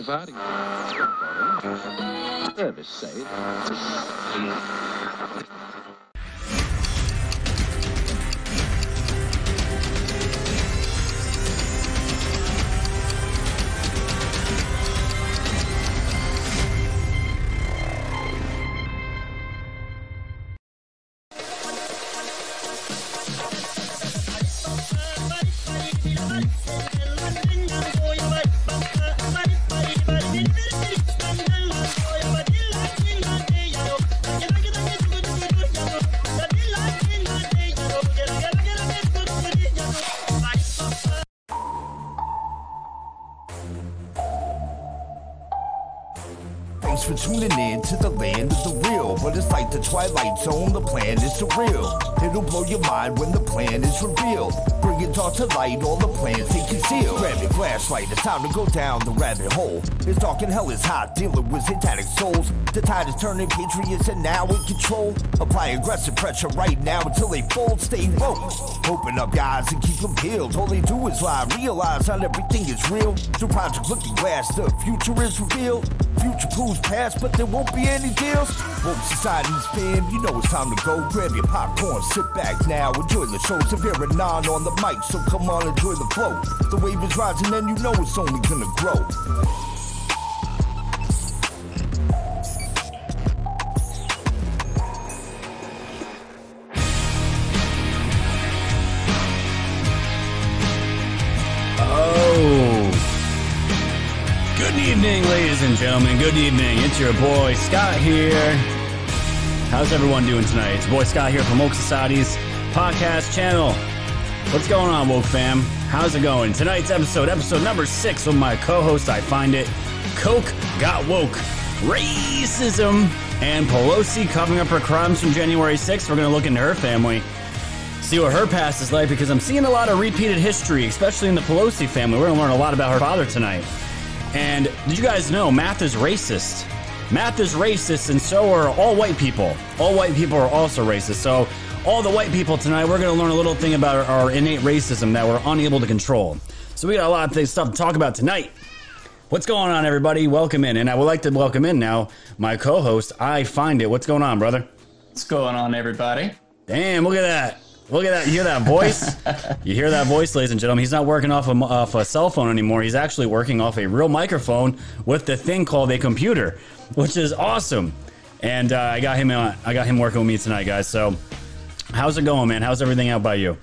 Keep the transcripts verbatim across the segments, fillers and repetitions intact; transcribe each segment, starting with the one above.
ervaring. Service safe. Twilight Zone, the plan is surreal. It'll blow your mind when the plan is revealed. Bring your thoughts to light, all the plans they conceal. Grab your flashlight, it's time to go down the rabbit hole. It's dark and hell is hot, dealing with satanic souls. The tide is turning, patriots are now in control. Apply aggressive pressure right now until they fold, stay woke. Open up your eyes and keep them peeled. All they do is lie, realize how everything is real. Through Project Looking Glass, the future is revealed. Future proves past, but there won't be any deals. Woke Societies fam, you know it's time to go. Grab your popcorn, sit back now, enjoy the show. Severe and non on the mic, so come on, enjoy the flow. The wave is rising and you know it's only gonna grow. Ladies and gentlemen, good evening. It's your boy Scott here. How's everyone doing tonight? It's your boy Scott here from Woke Societies podcast channel. What's going on, Woke fam? How's it going? Tonight's episode, episode number six, with my co-host, I find it, Coke Got Woke, Racism, and Pelosi covering up her crimes from January sixth. We're going to look into her family, see what her past is like, because I'm seeing a lot of repeated history, especially in the Pelosi family. We're going to learn a lot about her father tonight. And did you guys know math is racist? Math is racist, and so are all white people. All white people are also racist. So all the white people tonight, we're going to learn a little thing about our innate racism that we're unable to control. So we got a lot of things, stuff to talk about tonight. What's going on, everybody? Welcome in. And I would like to welcome in now my co-host, I Find It. What's going on, brother? What's going on, everybody? Damn, look at that. Look at that. You hear that voice? You hear that voice, ladies and gentlemen. He's not working off a, off a cell phone anymore. He's actually working off a real microphone with the thing called a computer, which is awesome. And uh, I got him on, I got him working with me tonight, guys. So how's it going, man? How's everything out by you?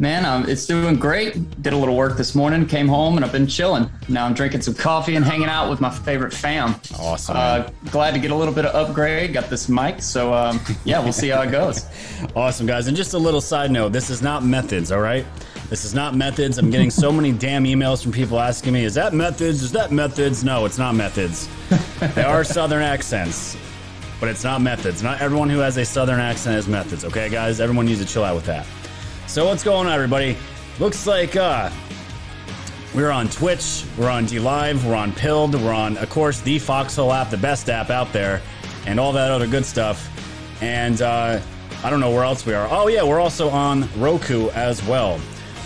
Man, um, it's doing great. Did a little work this morning, came home, and I've been chilling. Now I'm drinking some coffee and hanging out with my favorite fam. Awesome. Uh, glad to get a little bit of upgrade. Got this mic, so um, yeah, we'll see how it goes. Awesome, guys. And just a little side note, this is not Methods, all right? This is not Methods. I'm getting so many damn emails from people asking me, is that Methods? Is that Methods? No, it's not Methods. They are Southern accents, but it's not Methods. Not everyone who has a Southern accent is Methods, okay, guys? Everyone needs to chill out with that. So what's going on, everybody? Looks like uh, we're on Twitch, we're on DLive, we're on Pilled, we're on, of course, the Foxhole app, the best app out there, and all that other good stuff. And uh, I don't know where else we are. Oh, yeah, we're also on Roku as well,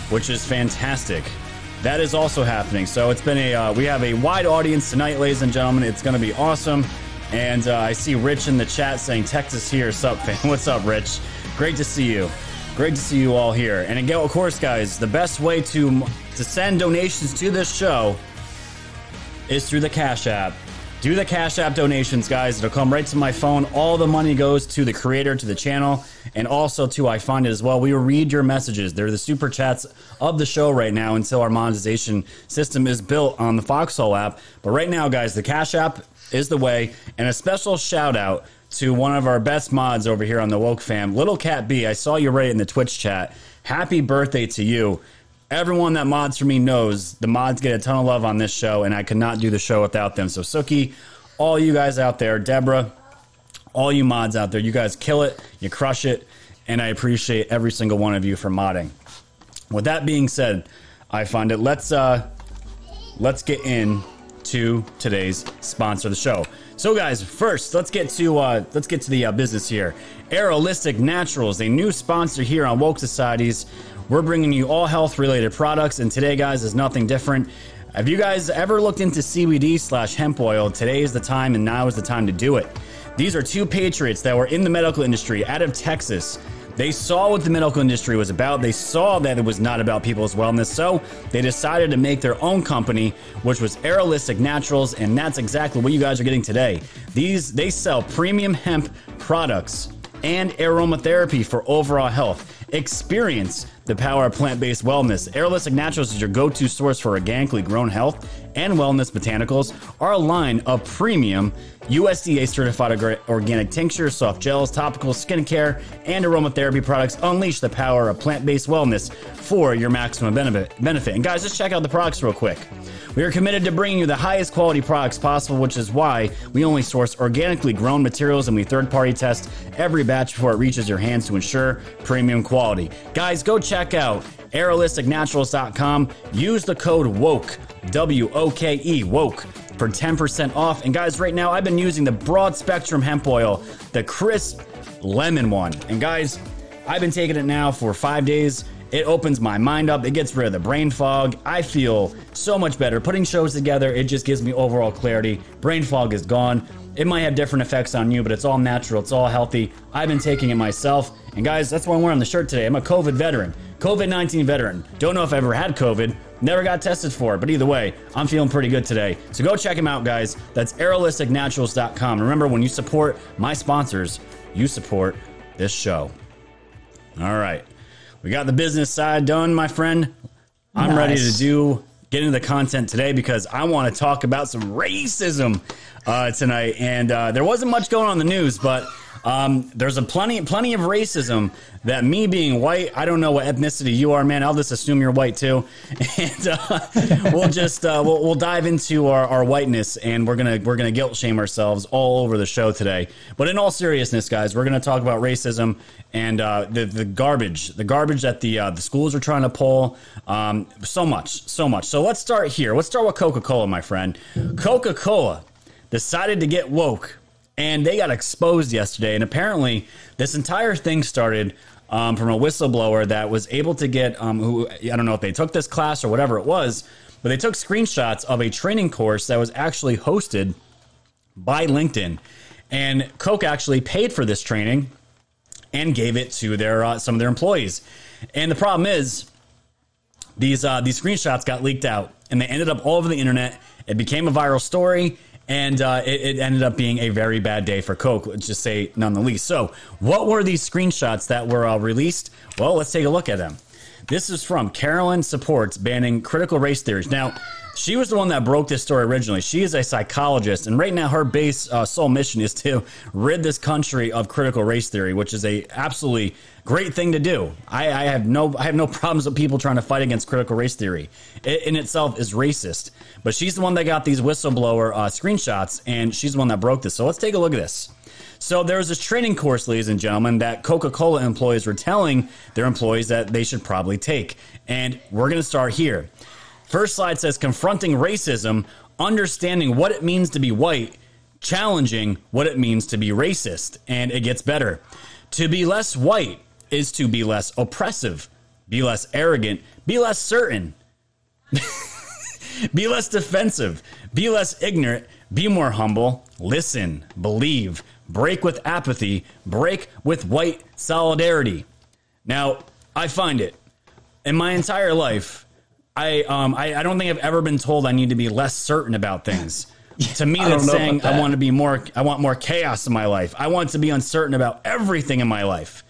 which is fantastic. That is also happening. So it's been a uh, we have a wide audience tonight, ladies and gentlemen. It's going to be awesome. And uh, I see Rich in the chat saying, Texas here. Sup, fam? What's up, Rich? Great to see you. Great to see you all here. And again, of course, guys, the best way to to send donations to this show is through the Cash App. Do the Cash App donations, guys. It'll come right to my phone. All the money goes to the creator, to the channel, and also to I Find It as well. We read your messages. They're the super chats of the show right now until our monetization system is built on the Foxhole app. But right now, guys, the Cash App is the way. And a special shout out to one of our best mods over here on the Woke fam, Little Cat B. I saw you right in the Twitch chat. Happy birthday to you. Everyone that mods for me knows the mods get a ton of love on this show, and I could not do the show without them. So, Suki, all you guys out there, Deborah, all you mods out there, you guys kill it, you crush it, and I appreciate every single one of you for modding. With that being said, I find it, let's, uh, let's get in to today's sponsor of the show. So guys, first, let's get to uh, let's get to the uh, business here. Aerolistic Naturals, a new sponsor here on Woke Societies. We're bringing you all health-related products, and today, guys, is nothing different. Have you guys ever looked into C B D slash hemp oil? Today is the time, and now is the time to do it. These are two patriots that were in the medical industry out of Texas. They saw what the medical industry was about. They saw that it was not about people's wellness, so they decided to make their own company, which was Aerolistic Naturals, and that's exactly what you guys are getting today. These they sell premium hemp products and aromatherapy for overall health. Experience the power of plant-based wellness. Aerolistic Naturals is your go-to source for organically grown health and wellness botanicals. Our line of premium U S D A-certified organic tinctures, soft gels, topical skincare, and aromatherapy products unleash the power of plant-based wellness for your maximum benefit. And guys, just check out the products real quick. We are committed to bringing you the highest quality products possible, which is why we only source organically grown materials and we third-party test every batch before it reaches your hands to ensure premium quality. Guys, go check out aerolistic naturals dot com. Use the code WOKE, W O K E, WOKE, for ten percent off. And guys, right now, I've been using the broad spectrum hemp oil, the crisp lemon one. And guys, I've been taking it now for five days. It opens my mind up. It gets rid of the brain fog. I feel so much better. Putting shows together, it just gives me overall clarity. Brain fog is gone. It might have different effects on you, but it's all natural. It's all healthy. I've been taking it myself. And guys, that's why I'm wearing the shirt today. I'm a COVID veteran, COVID nineteen veteran. Don't know if I ever had COVID. Never got tested for it, but either way, I'm feeling pretty good today. So go check them out, guys. That's aerolistic naturals dot com. Remember, when you support my sponsors, you support this show. All right. We got the business side done, my friend. I'm nice. ready to do get into the content today because I want to talk about some racism uh, tonight. And uh, there wasn't much going on in the news, but um, there's a plenty, plenty of racism that me being white, I don't know what ethnicity you are, man. I'll just assume you're white too. And uh, we'll just uh, we'll, we'll dive into our, our whiteness, and we're gonna we're gonna guilt shame ourselves all over the show today. But in all seriousness, guys, we're gonna talk about racism and uh, the the garbage, the garbage that the uh, the schools are trying to pull. Um, so much, so much. So let's start here. Let's start with Coca-Cola, my friend. Coca-Cola decided to get woke. And they got exposed yesterday, and apparently this entire thing started um, from a whistleblower that was able to get, um, who I don't know if they took this class or whatever it was, but they took screenshots of a training course that was actually hosted by LinkedIn. And Coke actually paid for this training and gave it to their uh, some of their employees. And the problem is these uh, these screenshots got leaked out, and they ended up all over the internet. It became a viral story. And uh, it, it ended up being a very bad day for Coke, let's just say, none the least. So what were these screenshots that were uh, released? Well, let's take a look at them. This is from Carolyn Supports, banning critical race theories. Now, she was the one that broke this story originally. She is a psychologist, and right now her base uh, sole mission is to rid this country of critical race theory, which is a absolutely great thing to do. I, I have no I have no problems with people trying to fight against critical race theory. It in itself is racist, but she's the one that got these whistleblower uh, screenshots, and she's the one that broke this. So let's take a look at this. So there was this training course, ladies and gentlemen, that Coca-Cola employees were telling their employees that they should probably take. And we're going to start here. First slide says confronting racism, understanding what it means to be white, challenging what it means to be racist. And it gets better. To be less white is to be less oppressive, be less arrogant, be less certain, be less defensive, be less ignorant, be more humble, listen, believe, break with apathy, break with white solidarity. Now, I find it in my entire life, I um I, I don't think I've ever been told I need to be less certain about things. To me, that's saying I want to be more, I want more chaos in my life. I want to be uncertain about everything in my life.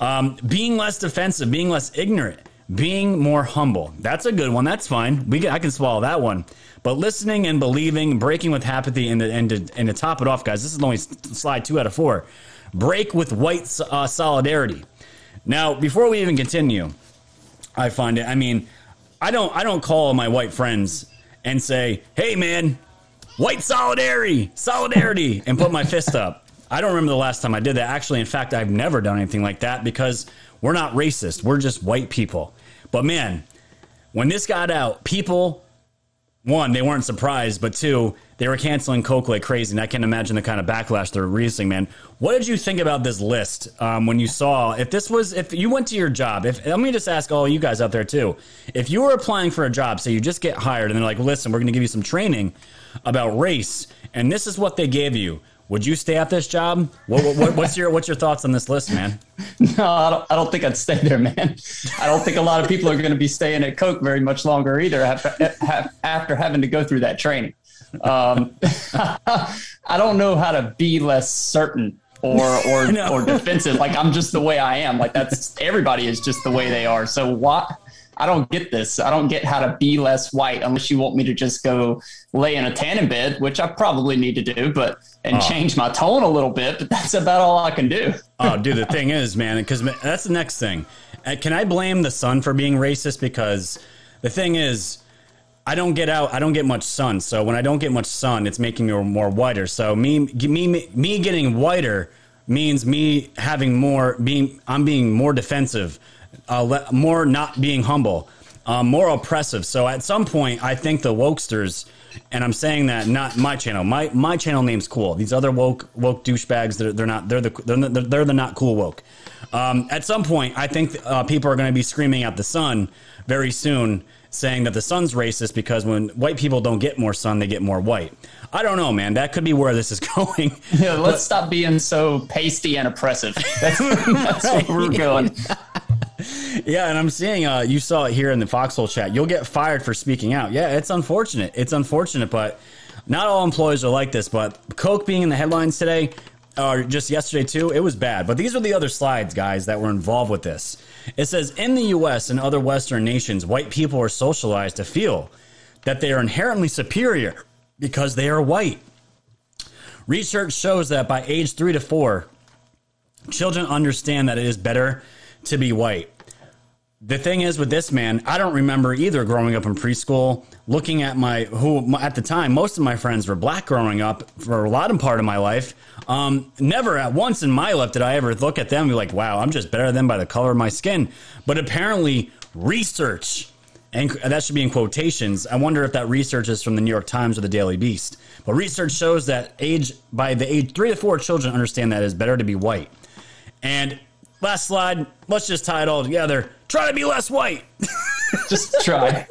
Um, being less defensive, being less ignorant, being more humble. That's a good one. That's fine. We can, I can swallow that one. But listening and believing, breaking with apathy, and, and, to, and to top it off, guys, this is only slide two out of four. Break with white uh, solidarity. Now, before we even continue, I find it, I mean, I don't I don't call my white friends and say, hey, man, white solidarity, solidarity, and put my fist up. I don't remember the last time I did that. Actually, in fact, I've never done anything like that because we're not racist. We're just white people. But, man, when this got out, people one, they weren't surprised, but two, they were canceling Coke like crazy, and I can imagine the kind of backlash they're releasing, man. What did you think about this list um, when you saw, if this was, if you went to your job, if, let me just ask all you guys out there too, if you were applying for a job, say you just get hired, and they're like, listen, we're going to give you some training about race, and this is what they gave you. Would you stay at this job? What, what, what's your what's your thoughts on this list, man? No, I don't, I don't think I'd stay there, man. I don't think a lot of people are going to be staying at Coke very much longer either after, after having to go through that training. Um, I don't know how to be less certain or or, no. or defensive. Like, I'm just the way I am. Like, that's everybody is just the way they are. So why? I don't get this. I don't get how to be less white unless you want me to just go lay in a tanning bed, which I probably need to do, but and oh. change my tone a little bit. But that's about all I can do. Oh, dude, the thing is, man, because that's the next thing. Can I blame the sun for being racist? Because the thing is, I don't get out. I don't get much sun. So when I don't get much sun, it's making me more whiter. So me, me, me getting whiter means me having more being. I'm being more defensive. Uh, le- more not being humble, um, more oppressive. So at some point, I think the wokesters, and I'm saying that not my channel. My my channel name's cool. These other woke woke douchebags, they're, they're not. They're the they're, they're the not cool woke. Um, at some point, I think uh, people are going to be screaming at the sun very soon, saying that the sun's racist because when white people don't get more sun, they get more white. I don't know, man. That could be where this is going. Yeah, let's but, stop being so pasty and oppressive. That's, that's where we're going. Yeah, and I'm seeing uh, you saw it here in the Foxhole chat. You'll get fired for speaking out. Yeah, it's unfortunate. It's unfortunate, but not all employees are like this. But Coke being in the headlines today, or uh, just yesterday too, it was bad. But these are the other slides, guys, that were involved with this. It says, in the U S and other Western nations, white people are socialized to feel that they are inherently superior because they are white. Research shows that by age three to four, children understand that it is better to be white. The thing is with this, man, I don't remember either growing up in preschool, looking at my, who at the time, most of my friends were black growing up for a lot of part of my life. Um, never at once in my life did I ever look at them and be like, wow, I'm just better than them by the color of my skin. But apparently research, and that should be in quotations. I wonder if that research is from the New York Times or the Daily Beast. But research shows that age by the age three to four children understand that it is better to be white. And last slide, let's just tie it all together. Try to be less white. Just try.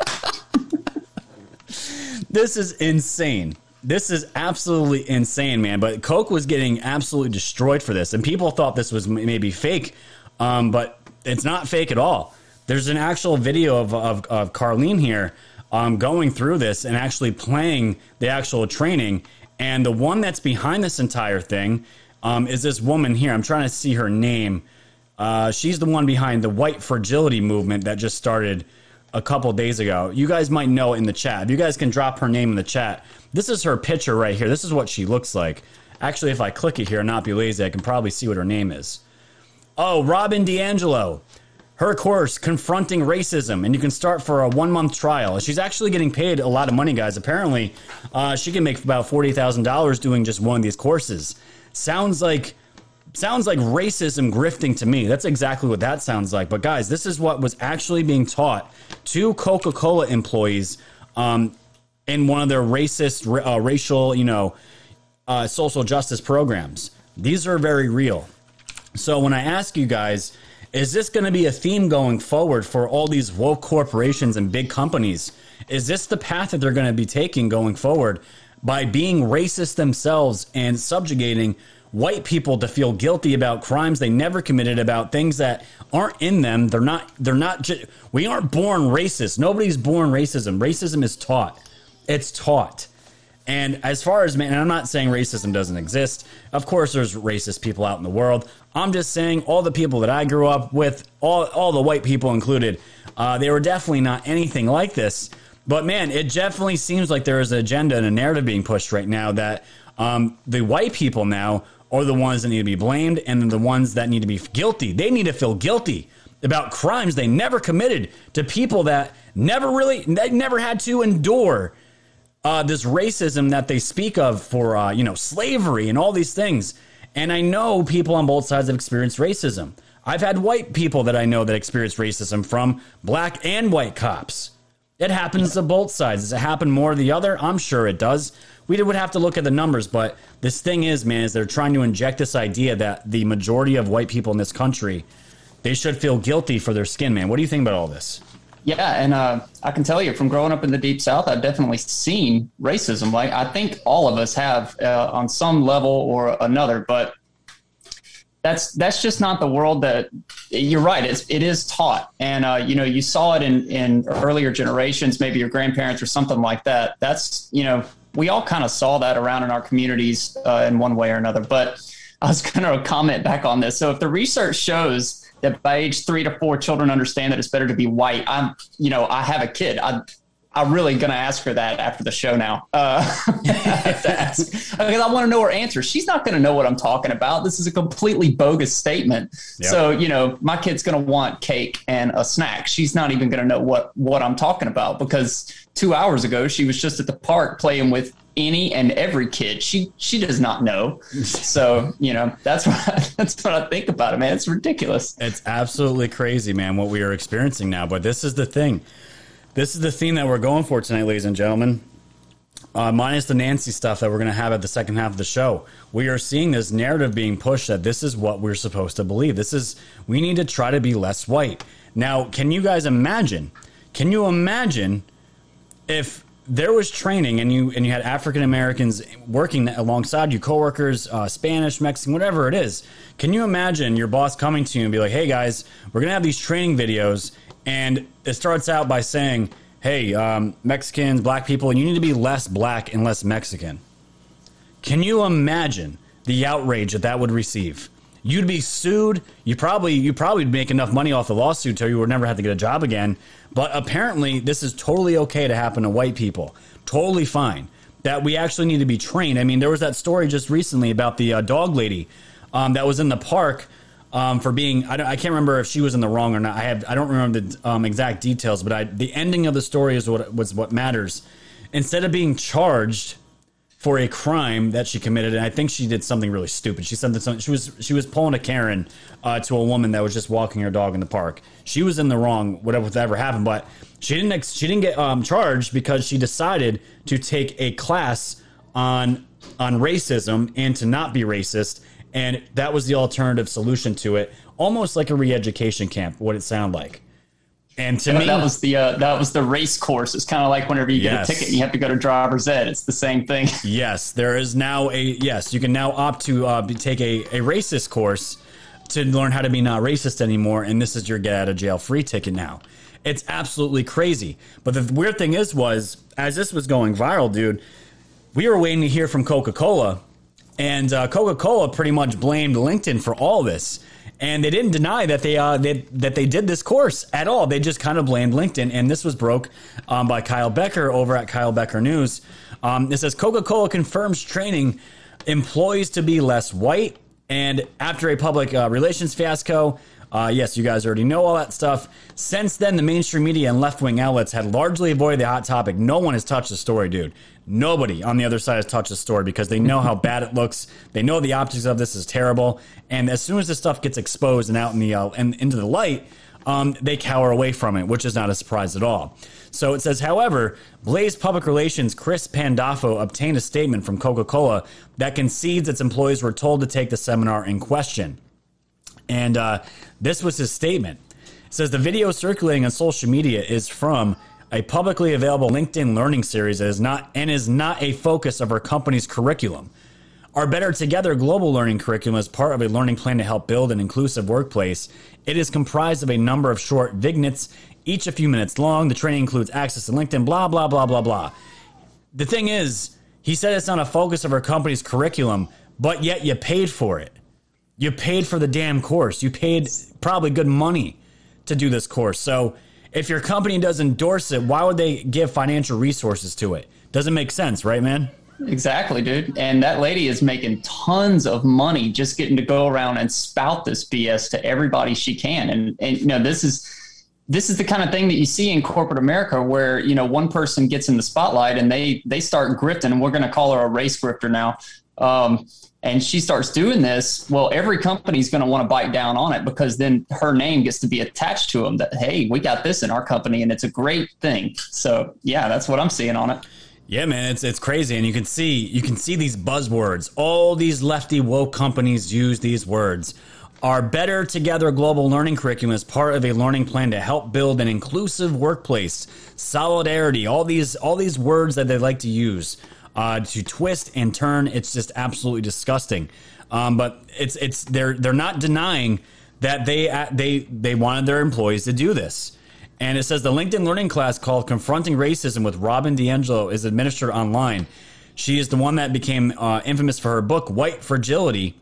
This is insane. This is absolutely insane, man. But Coke was getting absolutely destroyed for this. And people thought this was maybe fake, um, but it's not fake at all. There's an actual video of, of, of Carlene here um, going through this and actually playing the actual training. And the one that's behind this entire thing um, is this woman here. I'm trying to see her name. Uh, she's the one behind the white fragility movement that just started a couple days ago. You guys might know in the chat. If you guys can drop her name in the chat. This is her picture right here. This is what she looks like. Actually, if I click it here and not be lazy, I can probably see what her name is. Oh, Robin DiAngelo. Her course, Confronting Racism, and you can start for a one-month trial. She's actually getting paid a lot of money, guys. Apparently, uh, she can make about forty thousand dollars doing just one of these courses. Sounds like... Sounds like racism grifting to me. That's exactly what that sounds like. But guys, this is what was actually being taught to Coca-Cola employees um, in one of their racist, uh, racial, you know, uh, social justice programs. These are very real. So when I ask you guys, is this going to be a theme going forward for all these woke corporations and big companies? Is this the path that they're going to be taking going forward by being racist themselves and subjugating white people to feel guilty about crimes they never committed, about things that aren't in them? They're not, they're not, ju- we aren't born racist. Nobody's born racism. Racism is taught. It's taught. And as far as, man, and I'm not saying racism doesn't exist. Of course, there's racist people out in the world. I'm just saying all the people that I grew up with, all, all the white people included, uh, they were definitely not anything like this. But man, it definitely seems like there is an agenda and a narrative being pushed right now that um, the white people now are the ones that need to be blamed, and the ones that need to be guilty. They need to feel guilty about crimes they never committed, to people that never really, they never had to endure uh, this racism that they speak of for, uh, you know, slavery and all these things. And I know people on both sides have experienced racism. I've had white people that I know that experienced racism from black and white cops. It happens to both sides. Does it happen more to the other? I'm sure it does. We would have to look at the numbers, but this thing is, man, is they're trying to inject this idea that the majority of white people in this country, they should feel guilty for their skin, man. What do you think about all this? Yeah, and uh, I can tell you from growing up in the Deep South, I've definitely seen racism. Like I think all of us have uh, on some level or another, but that's that's just not the world that you're right. It's, it is taught. And, uh, you know, you saw it in, in earlier generations, maybe your grandparents or something like that. That's, you know, we all kind of saw that around in our communities uh, in one way or another. But I was going to comment back on this. So if the research shows that by age three to four, children understand that it's better to be white. I'm, you know, I have a kid. I'm, I'm really going to ask her that after the show now. Uh, I have to ask, because I want to know her answer. She's not going to know what I'm talking about. This is a completely bogus statement. Yep. So, you know, my kid's going to want cake and a snack. She's not even going to know what, what I'm talking about, because two hours ago, she was just at the park playing with any and every kid. She she does not know. So, you know, that's what I, that's what I think about it, man. It's ridiculous. It's absolutely crazy, man, what we are experiencing now. But this is the thing. This is the theme that we're going for tonight, ladies and gentlemen. Uh, minus the Nancy stuff that we're going to have at the second half of the show. We are seeing this narrative being pushed that this is what we're supposed to believe. This is, we need to try to be less white. Now, can you guys imagine? Can you imagine if there was training, and you and you had African Americans working alongside you, coworkers, uh, Spanish, Mexican, whatever it is. Can you imagine your boss coming to you and be like, "Hey guys, we're gonna have these training videos, and it starts out by saying, hey, um, Mexicans, black people, you need to be less black and less Mexican." Can you imagine the outrage that that would receive? You'd be sued. You probably you probably make enough money off the lawsuit till you would never have to get a job again. But apparently, this is totally okay to happen to white people. Totally fine. That we actually need to be trained. I mean, there was that story just recently about the uh, dog lady um, that was in the park um, for being... I, don't, I can't remember if she was in the wrong or not. I have I don't remember the um, exact details, but I, the ending of the story is what was what matters. Instead of being charged for a crime that she committed, and I think she did something really stupid. She said that something, she was she was pulling a Karen uh, to a woman that was just walking her dog in the park. She was in the wrong, whatever happened, but she didn't she didn't get um, charged because she decided to take a class on on racism and to not be racist, and that was the alternative solution to it, almost like a re-education camp, what it sounded like. And to yeah, me, that was the uh, that was the race course. It's kind of like whenever you yes. get a ticket, and you have to go to driver's ed. It's the same thing. Yes, there is now a yes. You can now opt to uh, take a, a racist course to learn how to be not racist anymore. And this is your get out of jail free ticket now. It's absolutely crazy. But the weird thing is, was as this was going viral, dude, we were waiting to hear from Coca-Cola, and uh, Coca-Cola pretty much blamed LinkedIn for all this. And they didn't deny that they, uh, they that they did this course at all. They just kind of blamed LinkedIn. And this was broke um, by Kyle Becker over at Kyle Becker News. Um, it says, Coca-Cola confirms training employees to be less white. And after a public uh, relations fiasco, uh, yes, you guys already know all that stuff. Since then, the mainstream media and left-wing outlets had largely avoided the hot topic. No one has touched the story, dude. Nobody on the other side has touched the story because they know how bad it looks. They know the optics of this is terrible. And as soon as this stuff gets exposed and out in the uh, and into the light, um, they cower away from it, which is not a surprise at all. So it says, however, Blaze Public Relations Chris Pandolfo obtained a statement from Coca-Cola that concedes its employees were told to take the seminar in question. And uh, this was his statement. It says, the video circulating on social media is from a publicly available LinkedIn learning series that is not and is not a focus of our company's curriculum. Our Better Together global learning curriculum is part of a learning plan to help build an inclusive workplace. It is comprised of a number of short vignettes, each a few minutes long. The training includes access to LinkedIn, blah, blah, blah, blah, blah. The thing is, he said it's not a focus of our company's curriculum, but yet you paid for it. You paid for the damn course. You paid probably good money to do this course. So if your company does endorse it, why would they give financial resources to it? Doesn't make sense, right, man? Exactly, dude. And that lady is making tons of money just getting to go around and spout this B S to everybody she can. And, and you know, this is this is the kind of thing that you see in corporate America where, you know, one person gets in the spotlight and they, they start grifting, and we're going to call her a race grifter now. Um, and she starts doing this. Well, every company is going to want to bite down on it, because then her name gets to be attached to them that, hey, we got this in our company, and it's a great thing. So yeah, that's what I'm seeing on it. Yeah, man, it's it's crazy. And you can see you can see these buzzwords. All these lefty woke companies use these words. Our Better Together global learning curriculum is part of a learning plan to help build an inclusive workplace. Solidarity, all these all these words that they like to use uh, to twist and turn. It's just absolutely disgusting. Um, but it's it's they're they're not denying that they uh, they they wanted their employees to do this. And it says the LinkedIn learning class called "Confronting Racism" with Robin DiAngelo is administered online. She is the one that became uh, infamous for her book "White Fragility,"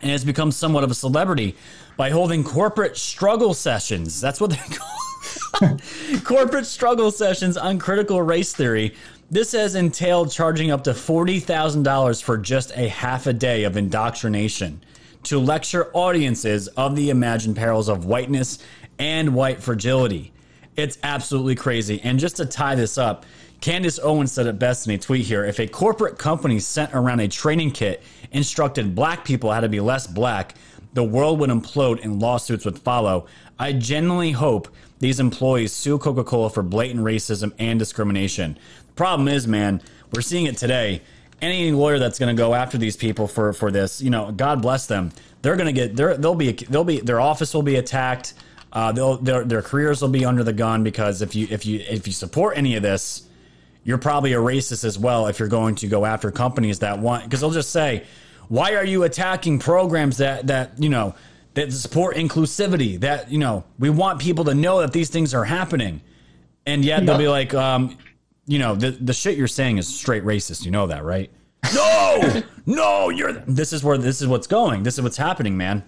and has become somewhat of a celebrity by holding corporate struggle sessions. That's what they're called. Corporate struggle sessions on critical race theory. This has entailed charging up to forty thousand dollars for just a half a day of indoctrination to lecture audiences of the imagined perils of whiteness and white fragility. It's absolutely crazy. And just to tie this up, Candace Owens said it best in a tweet here. If a corporate company sent around a training kit instructed black people how to be less black, the world would implode and lawsuits would follow. I genuinely hope these employees sue Coca-Cola for blatant racism and discrimination. The problem is, man, we're seeing it today. Any lawyer that's going to go after these people for, for this, you know, God bless them. They're going to get they're, they'll be they'll be their office will be attacked. Uh, they'll, their their careers will be under the gun, because if you if you if you support any of this, you're probably a racist as well if you're going to go after companies that want, because they'll just say, why are you attacking programs that, that, you know, that support inclusivity, that, you know, we want people to know that these things are happening. And yet they'll be like, um, you know, the, the shit you're saying is straight racist. You know that, right? No, no, you're, this is where, this is what's going. This is what's happening, man.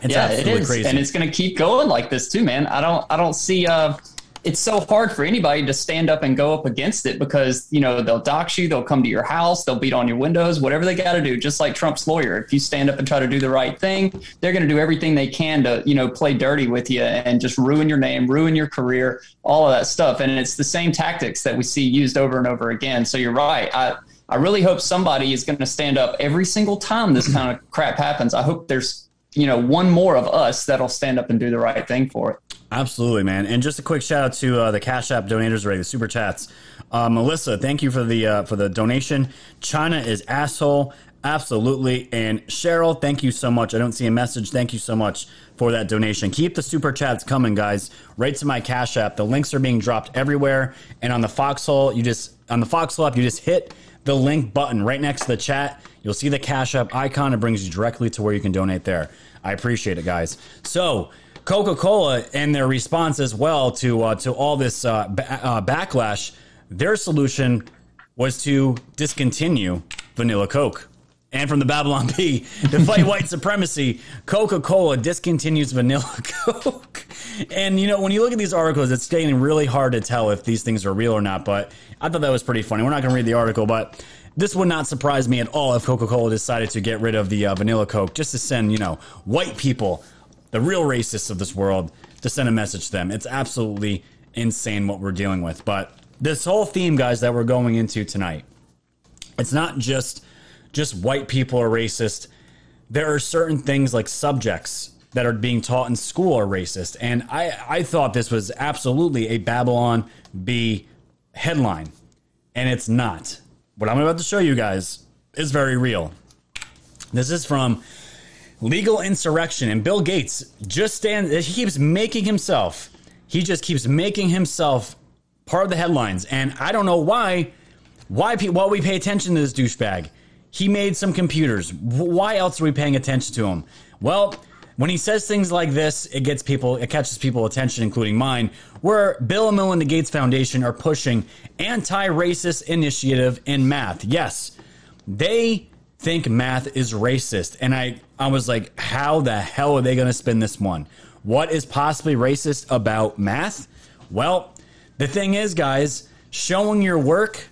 It's yeah, absolutely it is. Crazy. And it's going to keep going like this too, man. I don't, I don't see, uh, it's so hard for anybody to stand up and go up against it, because, you know, they'll dox you, they'll come to your house, they'll beat on your windows, whatever they got to do, just like Trump's lawyer. If you stand up and try to do the right thing, they're going to do everything they can to, you know, play dirty with you and just ruin your name, ruin your career, all of that stuff. And it's the same tactics that we see used over and over again. So you're right. I, I really hope somebody is going to stand up every single time this kind of crap happens. I hope there's, you know, one more of us that'll stand up and do the right thing for it. Absolutely, man. And just a quick shout out to uh, the Cash App donators already, the Super Chats. Uh, Melissa, thank you for the uh, for the donation. China is asshole. Absolutely. And Cheryl, thank you so much. I don't see a message. Thank you so much for that donation. Keep the Super Chats coming, guys. Right to my Cash App. The links are being dropped everywhere. And on the Foxhole, you just on the Foxhole app, you just hit the link button right next to the chat. You'll see the Cash App icon. It brings you directly to where you can donate there. I appreciate it, guys. So Coca-Cola and their response as well to uh, to all this uh, b- uh, backlash, their solution was to discontinue Vanilla Coke. And from the Babylon Bee, to fight white supremacy, Coca-Cola discontinues Vanilla Coke. And, you know, when you look at these articles, it's getting really hard to tell if these things are real or not. But I thought that was pretty funny. We're not going to read the article, but this would not surprise me at all if Coca-Cola decided to get rid of the uh, Vanilla Coke just to send, you know, white people, the real racists of this world, to send a message to them. It's absolutely insane what we're dealing with. But this whole theme, guys, that we're going into tonight, it's not just just white people are racist. There are certain things like subjects that are being taught in school are racist. And I, I thought this was absolutely a Babylon Bee headline, and it's not. What I'm about to show you guys is very real. This is from Legal Insurrection, and Bill Gates just stands, he keeps making himself, he just keeps making himself part of the headlines, and I don't know why, why, pe- why we pay attention to this douchebag. He made some computers, why else are we paying attention to him? Well, when he says things like this, it gets people, it catches people's attention, including mine, where Bill and Melinda Gates Foundation are pushing anti-racist initiative in math. Yes, they think math is racist. And I, I was like, how the hell are they going to spin this one? What is possibly racist about math? Well, the thing is, guys, showing your work,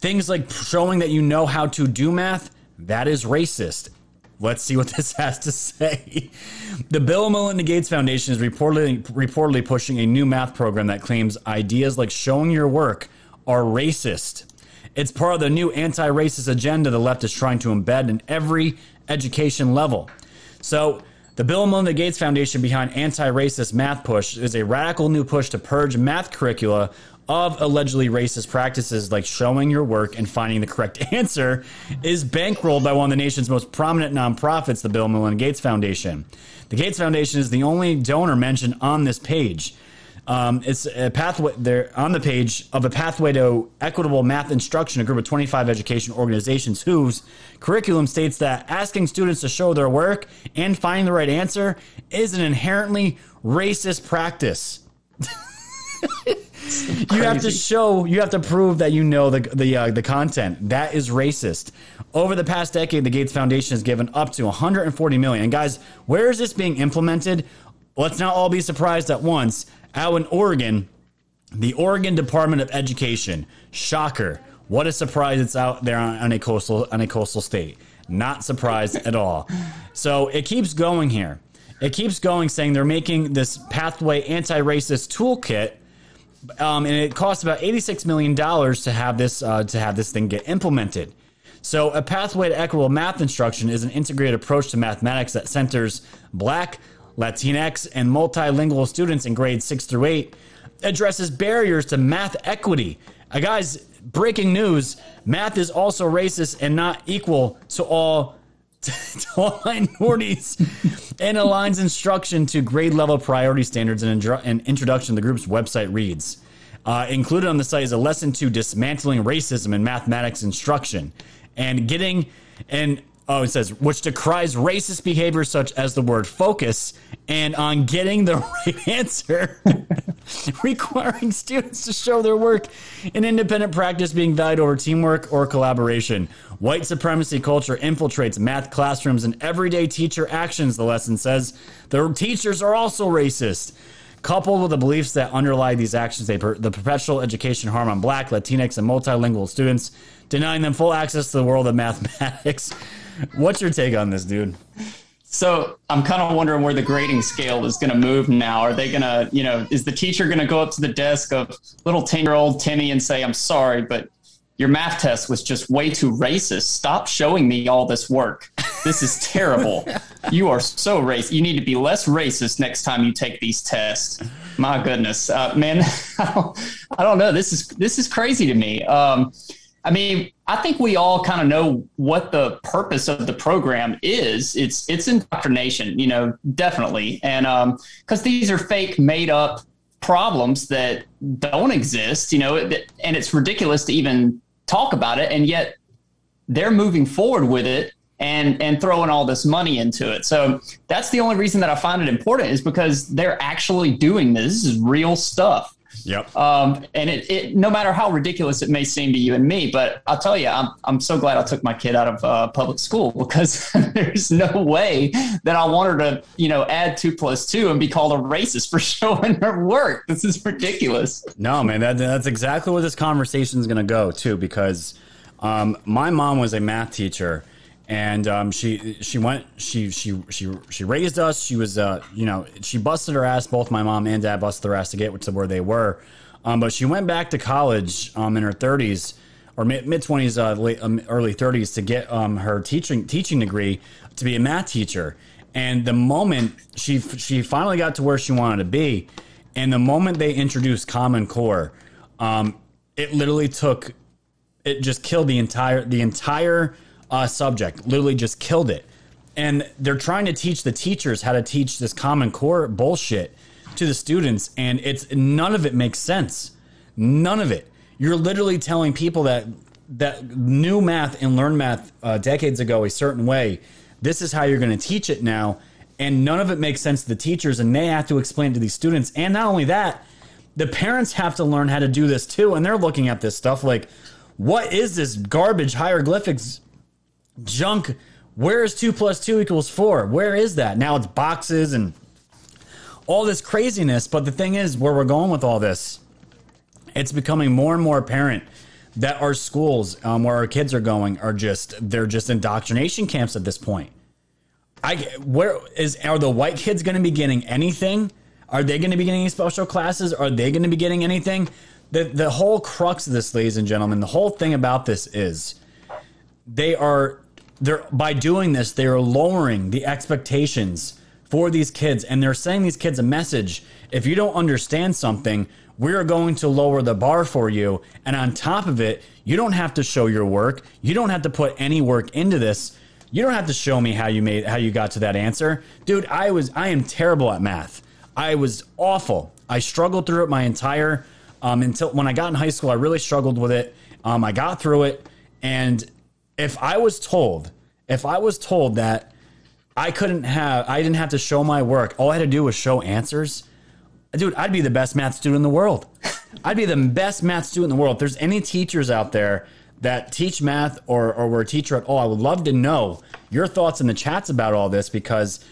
things like showing that you know how to do math, that is racist. Let's see what this has to say. The Bill and Melinda Gates Foundation is reportedly, reportedly pushing a new math program that claims ideas like showing your work are racist. It's part of the new anti-racist agenda the left is trying to embed in every education level. So the Bill and Melinda Gates Foundation behind anti-racist math push is a radical new push to purge math curricula of allegedly racist practices like showing your work and finding the correct answer, is bankrolled by one of the nation's most prominent nonprofits, the Bill and Melinda Gates Foundation. The Gates Foundation is the only donor mentioned on this page. Um, it's a pathway there on the page of a pathway to equitable math instruction, a group of twenty-five education organizations whose curriculum states that asking students to show their work and finding the right answer is an inherently racist practice. You have to show, you have to prove that you know the the uh, the content. That is racist. Over the past decade, the Gates Foundation has given up to one hundred forty million dollars. And guys, where is this being implemented? Let's not all be surprised at once. Out in Oregon, the Oregon Department of Education. Shocker! What a surprise! It's out there on, on a coastal on a coastal state. Not surprised at all. So it keeps going here. It keeps going, saying they're making this pathway anti-racist toolkit. Um, and it costs about eighty-six million dollars to have this uh, to have this thing get implemented. So a pathway to equitable math instruction is an integrated approach to mathematics that centers Black, Latinx, and multilingual students in grades six through eight, addresses barriers to math equity. Uh, guys, breaking news, math is also racist and not equal to all, to all minorities, and aligns instruction to grade-level priority standards. And an introduction to the group's website reads, uh, included on the site is a lesson to dismantling racism in mathematics instruction and getting and oh, it says, which decries racist behavior such as the word focus and on getting the right answer, requiring students to show their work in independent practice being valued over teamwork or collaboration. White supremacy culture infiltrates math classrooms and everyday teacher actions, the lesson says. The teachers are also racist. Coupled with the beliefs that underlie these actions, they per- the perpetual education harm on Black, Latinx, and multilingual students, denying them full access to the world of mathematics. What's your take on this, dude? So I'm kind of wondering where the grading scale is going to move now. Are they going to, you know, is the teacher going to go up to the desk of little ten-year-old Timmy and say, I'm sorry, but your math test was just way too racist. Stop showing me all this work. This is terrible. You are so racist. You need to be less racist next time you take these tests. My goodness, uh, man, I don't, I don't know. This is this is crazy to me. Um, I mean, I think we all kind of know what the purpose of the program is. It's it's indoctrination, you know, definitely. And um, because these are fake, made up problems that don't exist, you know, it, and it's ridiculous to even talk about it. And yet they're moving forward with it and and throwing all this money into it. So that's the only reason that I find it important is because they're actually doing this. This is real stuff. Yep. Um, and it, it, no matter how ridiculous it may seem to you and me, but I'll tell you, I'm, I'm so glad I took my kid out of uh, public school because there's no way that I want her to, you know, add two plus two and be called a racist for showing her work. This is ridiculous. No, man, that, that's exactly where this conversation is going to go too, because um, my mom was a math teacher and um, she, she went, she, she, she, she raised us. She was, uh, you know, she busted her ass. Both my mom and dad busted their ass to get to where they were. Um, but she went back to college um, in her thirties or mid twenties, uh, late, um, early thirties to get um, her teaching, teaching degree to be a math teacher. And the moment she, she finally got to where she wanted to be. And the moment they introduced Common Core, um, it literally took, it just killed the entire, the entire, Uh, subject, literally just killed it. And they're trying to teach the teachers how to teach this Common Core bullshit to the students. And it's none of it makes sense. None of it. You're literally telling people that that knew math and learned math uh, decades ago a certain way. This is how you're going to teach it now. And none of it makes sense to the teachers. And they have to explain to these students. And not only that, the parents have to learn how to do this too. And they're looking at this stuff like, what is this garbage hieroglyphics junk? Where is two plus two equals four? Where is that? Now it's boxes and all this craziness. But the thing is, where we're going with all this, it's becoming more and more apparent that our schools, um, where our kids are going, are just they're just indoctrination camps at this point. I where is are the white kids going to be getting anything? Are they going to be getting any special classes? Are they going to be getting anything? the, the whole crux of this, ladies and gentlemen, the whole thing about this is they are, they're, by doing this, they are lowering the expectations for these kids. And they're sending these kids a message. If you don't understand something, we're going to lower the bar for you. And on top of it, you don't have to show your work. You don't have to put any work into this. You don't have to show me how you made, how you got to that answer. Dude, I was, I am terrible at math. I was awful. I struggled through it my entire, um, until when I got in high school, I really struggled with it. Um, I got through it. And if I was told, if I was told that, I couldn't have, I didn't have to show my work. All I had to do was show answers. Dude, I'd be the best math student in the world. I'd be the best math student in the world. If there's any teachers out there that teach math or, or were a teacher at all, I would love to know your thoughts in the chats about all this, because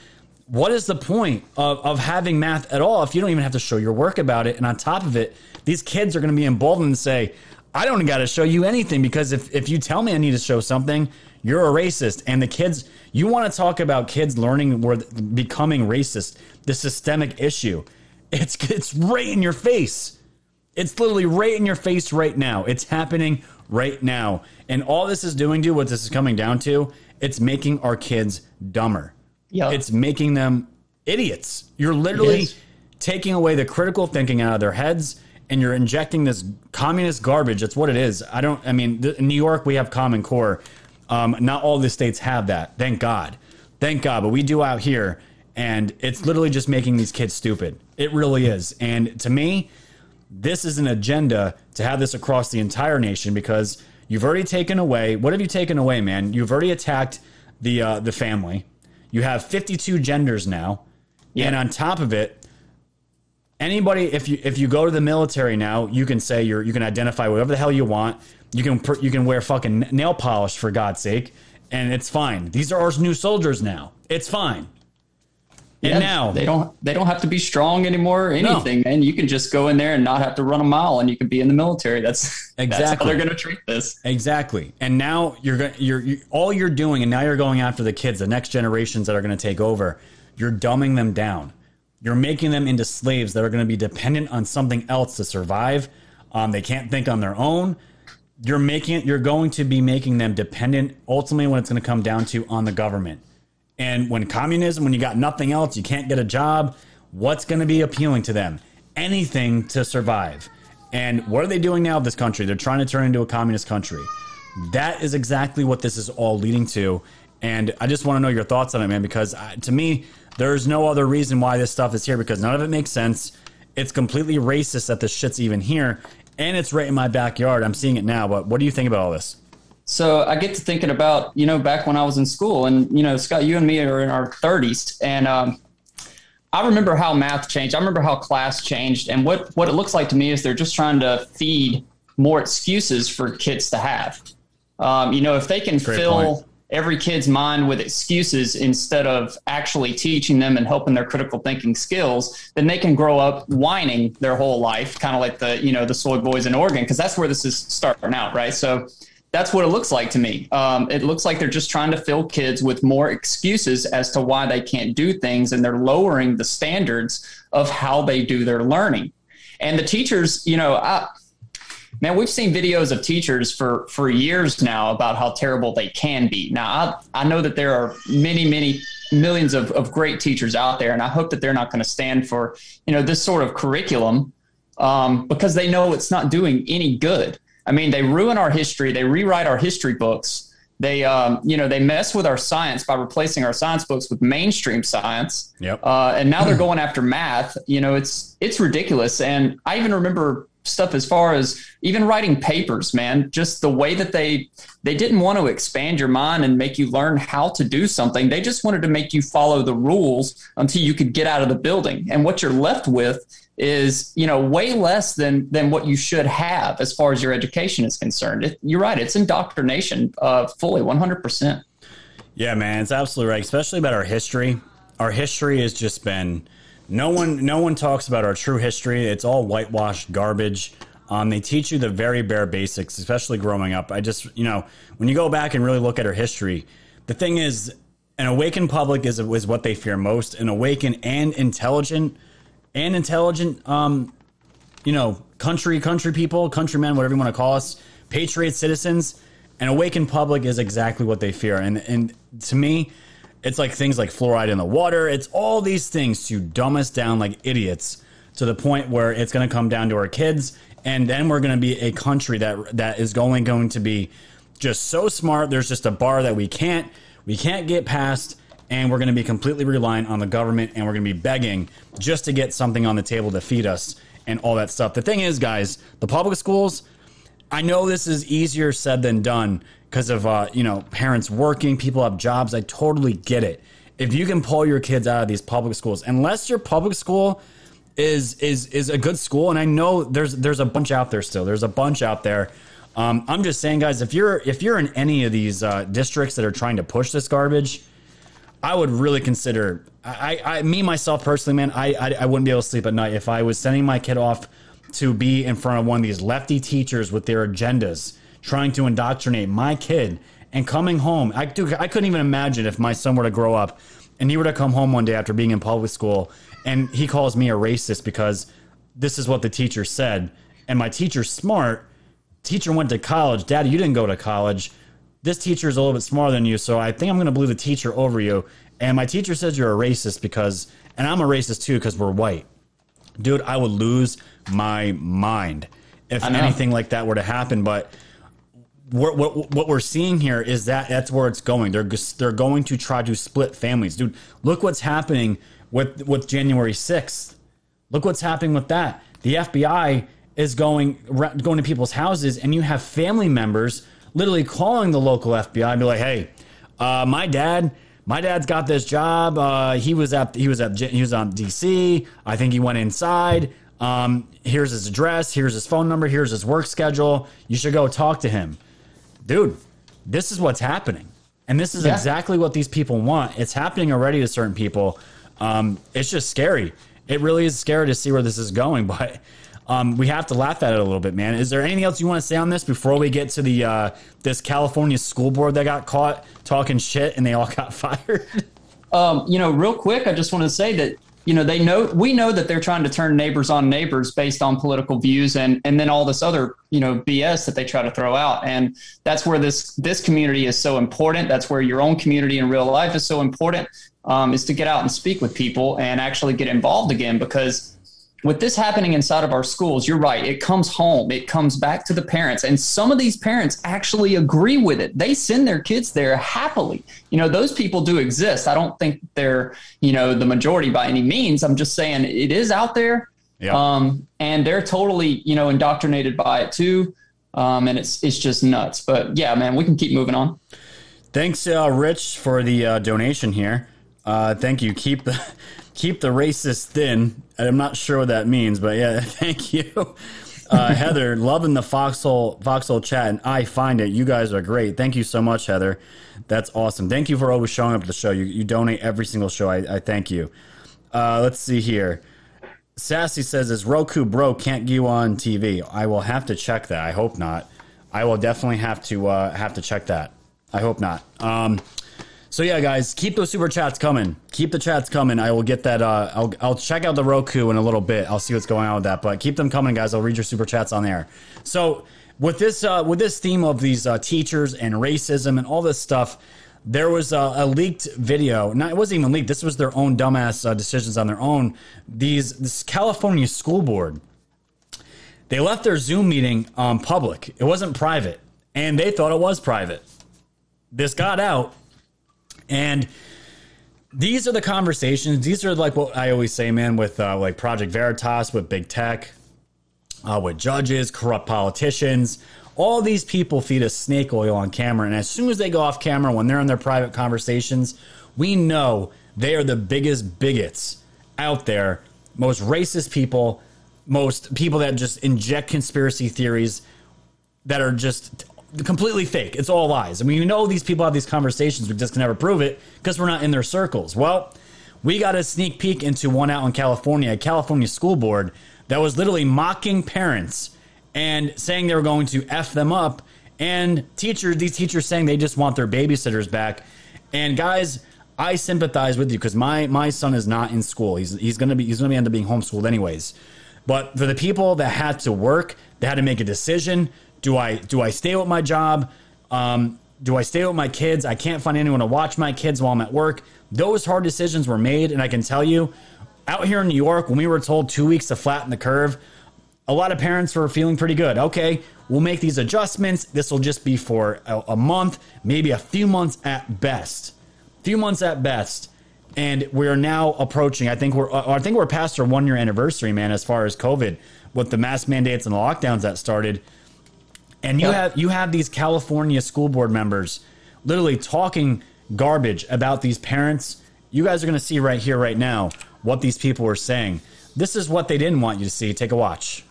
what is the point of, of having math at all if you don't even have to show your work about it? And on top of it, these kids are going to be emboldened and say, I don't got to show you anything, because if, if you tell me I need to show something, you're a racist. And the kids, you want to talk about kids learning or becoming racist, the systemic issue. It's, it's right in your face. It's literally right in your face right now. It's happening right now. And all this is doing, dude, what this is coming down to, it's making our kids dumber. Yep. It's making them idiots. You're literally taking away the critical thinking out of their heads, and you're injecting this communist garbage. That's what it is. I don't, I mean, in New York, we have Common Core. Um, not all the states have that. Thank God. Thank God. But we do out here. And it's literally just making these kids stupid. It really is. And to me, this is an agenda to have this across the entire nation, because you've already taken away. What have you taken away, man? You've already attacked the, uh, the family. You have fifty-two genders now. Yeah. And on top of it, anybody, if you if you go to the military now, you can say you're you can identify whatever the hell you want. You can you can wear fucking nail polish, for God's sake, and it's fine. These are our new soldiers now. It's fine. And yes, now they don't they don't have to be strong anymore or anything, no. man. You can just go in there and not have to run a mile, and you can be in the military. That's exactly that's how they're going to treat this. Exactly. And now you're you're you, all you're doing, and now you're going after the kids, the next generations that are going to take over. You're dumbing them down. You're making them into slaves that are going to be dependent on something else to survive. Um, they can't think on their own. You're making you're going to be making them dependent ultimately, when it's going to come down to, on the government. And when communism, when you got nothing else, you can't get a job, what's going to be appealing to them? Anything to survive. And what are they doing now with this country? They're trying to turn into a communist country. That is exactly what this is all leading to. And I just want to know your thoughts on it, man, because I, to me, there's no other reason why this stuff is here, because none of it makes sense. It's completely racist that this shit's even here, and it's right in my backyard. I'm seeing it now. But what do you think about all this? So I get to thinking about, you know, back when I was in school, and, you know, Scott, you and me are in our thirties, and um, I remember how math changed. I remember how class changed, and what, what it looks like to me is they're just trying to feed more excuses for kids to have. Um, you know, if they can Great fill... point. every kid's mind with excuses instead of actually teaching them and helping their critical thinking skills, then they can grow up whining their whole life, kind of like the, you know, the soy boys in Oregon, because that's where this is starting out, right? So that's what it looks like to me. Um, it looks like they're just trying to fill kids with more excuses as to why they can't do things, and they're lowering the standards of how they do their learning. And the teachers, you know, I, man, we've seen videos of teachers for, for years now about how terrible they can be. Now, I, I know that there are many, many millions of, of great teachers out there, and I hope that they're not going to stand for, you know, this sort of curriculum, um, because they know it's not doing any good. I mean, they ruin our history. They rewrite our history books. They, um, you know, they mess with our science by replacing our science books with mainstream science. Yep. Uh, and now they're going after math. You know, it's it's ridiculous. And I even remember stuff as far as even writing papers, man, just the way that they they didn't want to expand your mind and make you learn how to do something. They just wanted to make you follow the rules until you could get out of the building. And what you're left with is, you know, way less than than what you should have as far as your education is concerned. It, you're right. It's indoctrination uh, fully one hundred percent. Yeah, man, it's absolutely right, especially about our history. Our history has just been No one no one talks about our true history. It's all whitewashed garbage. Um, they teach you the very bare basics, especially growing up. I just, you know, when you go back and really look at our history, the thing is, an awakened public is, is what they fear most. An awakened and intelligent and intelligent um, you know, country, country people, countrymen, whatever you want to call us, patriot citizens. An awakened public is exactly what they fear. And and to me, it's like things like fluoride in the water. It's all these things to dumb us down like idiots to the point where it's going to come down to our kids. And then we're going to be a country that that is going, going to be just so smart. There's just a bar that we can't we can't get past. And we're going to be completely reliant on the government. And we're going to be begging just to get something on the table to feed us and all that stuff. The thing is, guys, the public schools, I know this is easier said than done because of, uh, you know, parents working, people have jobs. I totally get it. If you can pull your kids out of these public schools, unless your public school is is is a good school. And I know there's there's a bunch out there still. There's a bunch out there. Um, I'm just saying, guys, if you're if you're in any of these uh, districts that are trying to push this garbage, I would really consider I, I me, myself personally, man, I, I I wouldn't be able to sleep at night if I was sending my kid off to be in front of one of these lefty teachers with their agendas trying to indoctrinate my kid and coming home. I do. I couldn't even imagine if my son were to grow up and he were to come home one day after being in public school and he calls me a racist because this is what the teacher said. And my teacher's smart. Teacher went to college. Daddy, you didn't go to college. This teacher is a little bit smarter than you. So I think I'm going to believe the teacher over you. And my teacher says you're a racist because, and I'm a racist too, because we're white. Dude, I would lose my mind if anything like that were to happen. But what what what we're seeing here is that that's where it's going. They're they're going to try to split families, dude. Look what's happening with with January sixth. Look what's happening with that. The F B I is going going to people's houses, and you have family members literally calling the local F B I and be like, "Hey, uh, my dad." My dad's got this job. Uh, he was at he was at he was on D C. I think he went inside. Um, here's his address. Here's his phone number. Here's his work schedule. You should go talk to him, dude. This is what's happening, and this is yeah. exactly what these people want. It's happening already to certain people. Um, it's just scary. It really is scary to see where this is going, but um, we have to laugh at it a little bit, man. Is there anything else you want to say on this before we get to the uh, this California school board that got caught talking shit and they all got fired? Um, you know, real quick, I just want to say that, you know, they know we know that they're trying to turn neighbors on neighbors based on political views and and then all this other, you know, B S that they try to throw out. And that's where this this community is so important. That's where your own community in real life is so important, um, is to get out and speak with people and actually get involved again, because with this happening inside of our schools, you're right. It comes home. It comes back to the parents. And some of these parents actually agree with it. They send their kids there happily. You know, those people do exist. I don't think they're, you know, the majority by any means. I'm just saying it is out there. Yeah. Um, and they're totally, you know, indoctrinated by it too. Um, and it's, it's just nuts. But yeah, man, we can keep moving on. Thanks, uh, Rich, for the uh, donation here. Uh, thank you. Keep the... Keep the racist thin. I'm not sure what that means, but yeah, thank you. Uh, Heather, loving the Foxhole, Foxhole chat, and I find it. You guys are great. Thank you so much, Heather. That's awesome. Thank you for always showing up to the show. You, you donate every single show. I, I thank you. Uh, let's see here. Sassy says, is Roku bro can't you on T V? I will have to check that. I hope not. I will definitely have to uh, have to check that. I hope not. Um So yeah, guys, keep those super chats coming. Keep the chats coming. I will get that. Uh, I'll I'll check out the Roku in a little bit. I'll see what's going on with that. But keep them coming, guys. I'll read your super chats on there. So with this uh, with this theme of these uh, teachers and racism and all this stuff, there was uh, a leaked video. Not it wasn't even leaked. This was their own dumbass uh, decisions on their own. These this California school board, they left their Zoom meeting um, public. It wasn't private, and they thought it was private. This got out. And these are the conversations. These are like what I always say, man, with uh, like Project Veritas, with big tech, uh, with judges, corrupt politicians. All these people feed us snake oil on camera. And as soon as they go off camera, when they're in their private conversations, we know they are the biggest bigots out there, most racist people, most people that just inject conspiracy theories that are just completely fake. It's all lies. I mean, you know, these people have these conversations. We just can never prove it because we're not in their circles. Well, we got a sneak peek into one out in California, a California school board that was literally mocking parents and saying they were going to F them up. And teachers, these teachers saying they just want their babysitters back. And guys, I sympathize with you because my, my son is not in school. He's, he's going to be, he's going to end up being homeschooled anyways. But for the people that had to work, they had to make a decision. Do I do I stay with my job? Um, do I stay with my kids? I can't find anyone to watch my kids while I'm at work. Those hard decisions were made. And I can tell you, out here in New York, when we were told two weeks to flatten the curve, a lot of parents were feeling pretty good. Okay, we'll make these adjustments. This will just be for a, a month, maybe a few months at best. Few months at best. And we're now approaching, I think we're I think we're past our one year anniversary, man, as far as COVID, with the mask mandates and the lockdowns that started. And you yeah. have you have these California school board members literally talking garbage about these parents. You guys are going to see right here, right now, what these people were saying. This is what they didn't want you to see. Take a watch.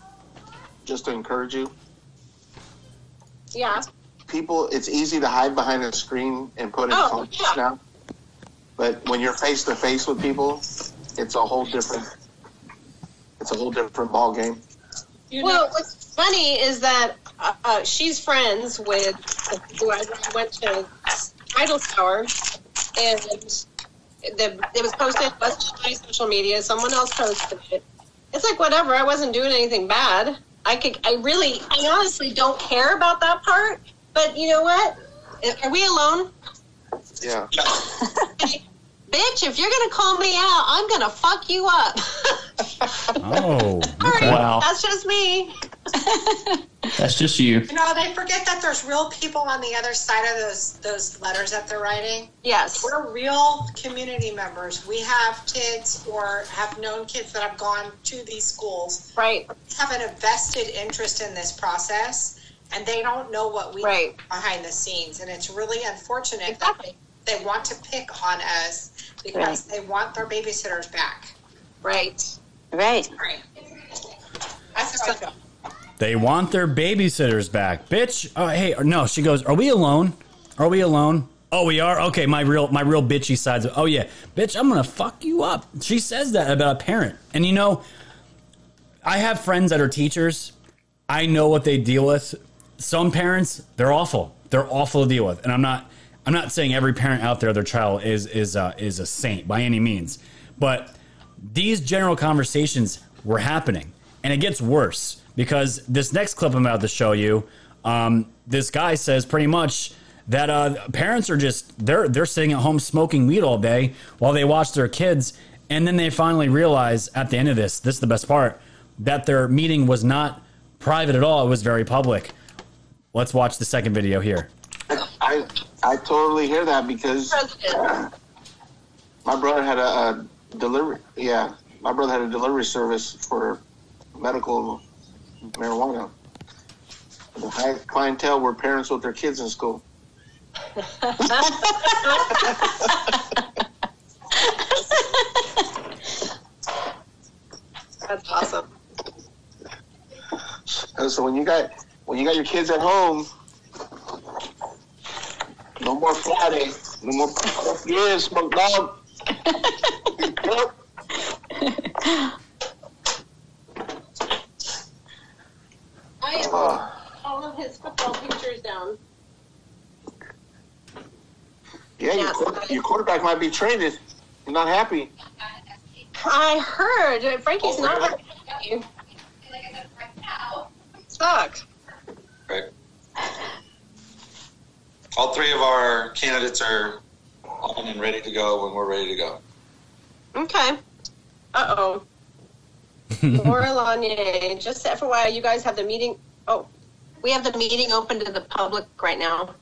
Just to encourage you. Yeah. People, it's easy to hide behind a screen and put in oh, comments yeah. now. But when you're face to face with people, it's a whole different, it's a whole different ball game. Well, what's funny is that uh, uh, she's friends with who I went to Idle Tower, and the, it was posted. It wasn't on my social media. Someone else posted it. It's like whatever. I wasn't doing anything bad. I could. I really. I honestly don't care about that part. But you know what? Are we alone? Yeah. Bitch, if you're gonna call me out, I'm gonna fuck you up. Oh, okay. Wow. That's just me. That's just you. You know, they forget that there's real people on the other side of those those letters that they're writing. Yes, we're real community members. We have kids or have known kids that have gone to these schools. Right, we have an vested interest in this process, and they don't know what we right. do behind the scenes, and it's really unfortunate exactly. that. They want to pick on us because right. they want their babysitters back. Right. Right. Right. That's how I feel. They want their babysitters back. Bitch. Oh, hey, no, she goes, are we alone? Are we alone? Oh, we are? Okay, my real my real bitchy sides. Oh, yeah. Bitch, I'm going to fuck you up. She says that about a parent. And, you know, I have friends that are teachers. I know what they deal with. Some parents, they're awful. They're awful to deal with. And I'm not... I'm not saying every parent out there, their child is is uh, is a saint by any means, but these general conversations were happening, and it gets worse because this next clip I'm about to show you, um, this guy says pretty much that uh, parents are just they're they're sitting at home smoking weed all day while they watch their kids, and then they finally realize at the end of this, this is the best part, that their meeting was not private at all; it was very public. Let's watch the second video here. I I totally hear that because uh, my brother had a, a delivery. Yeah, my brother had a delivery service for medical marijuana. The high clientele were parents with their kids in school. That's awesome. And so when you got when you got your kids at home. No more Friday. No more. Yeah, smoke dog. I have uh, all of his football pictures down. Yeah, your, quarter, your quarterback might be traded. I'm not happy. I heard Frankie's oh, not happy. Really? Sucks. Right. All three of our candidates are on and ready to go when we're ready to go. Okay. Uh-oh. Laura Lanier, just F Y I, you guys have the meeting. Oh, we have the meeting open to the public right now.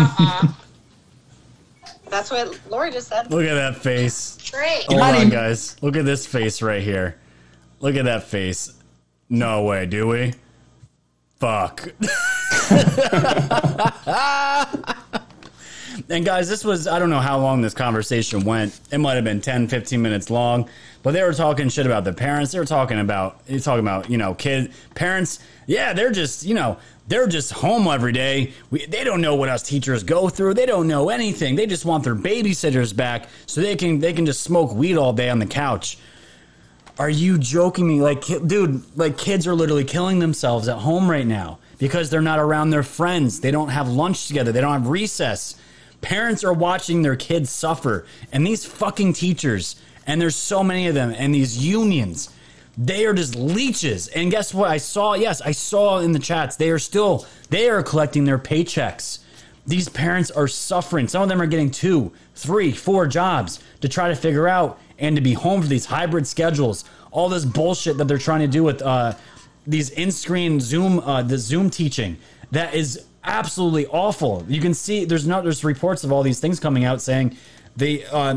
uh-uh. That's what Laura just said. Look at that face. Great. Hold Hi. on, guys. Look at this face right here. Look at that face. No way, do we? Fuck. And guys, this was, I don't know how long this conversation went. It might have been ten, fifteen minutes long, but they were talking shit about the parents. They were talking about, they were talking about, you know, kids, parents. Yeah, they're just, you know, they're just home every day. We, they don't know what us teachers go through. They don't know anything. They just want their babysitters back so they can, they can just smoke weed all day on the couch. Are you joking me? Like, dude, like kids are literally killing themselves at home right now. Because they're not around their friends. They don't have lunch together. They don't have recess. Parents are watching their kids suffer. And these fucking teachers, and there's so many of them, and these unions, They are just leeches. And guess what? I saw, yes, I saw in the chats, they are still, they are collecting their paychecks. These parents are suffering. Some of them are getting two, three, four jobs to try to figure out and to be home for these hybrid schedules. All this bullshit that they're trying to do with uh, these in-screen Zoom, uh, the Zoom teaching. That is absolutely awful. You can see there's not there's reports of all these things coming out saying they uh,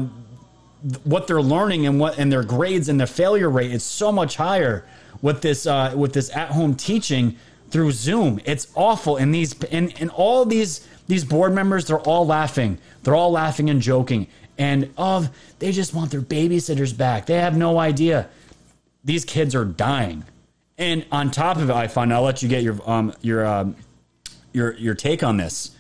what they're learning and what and their grades and their failure rate is so much higher with this uh, with this at-home teaching through Zoom. It's awful. And these and and all these these board members, they're all laughing. They're all laughing and joking. And of oh, they just want their babysitters back. They have no idea. These kids are dying. And on top of it, I find I'll let you get your um your um. Your your take on this.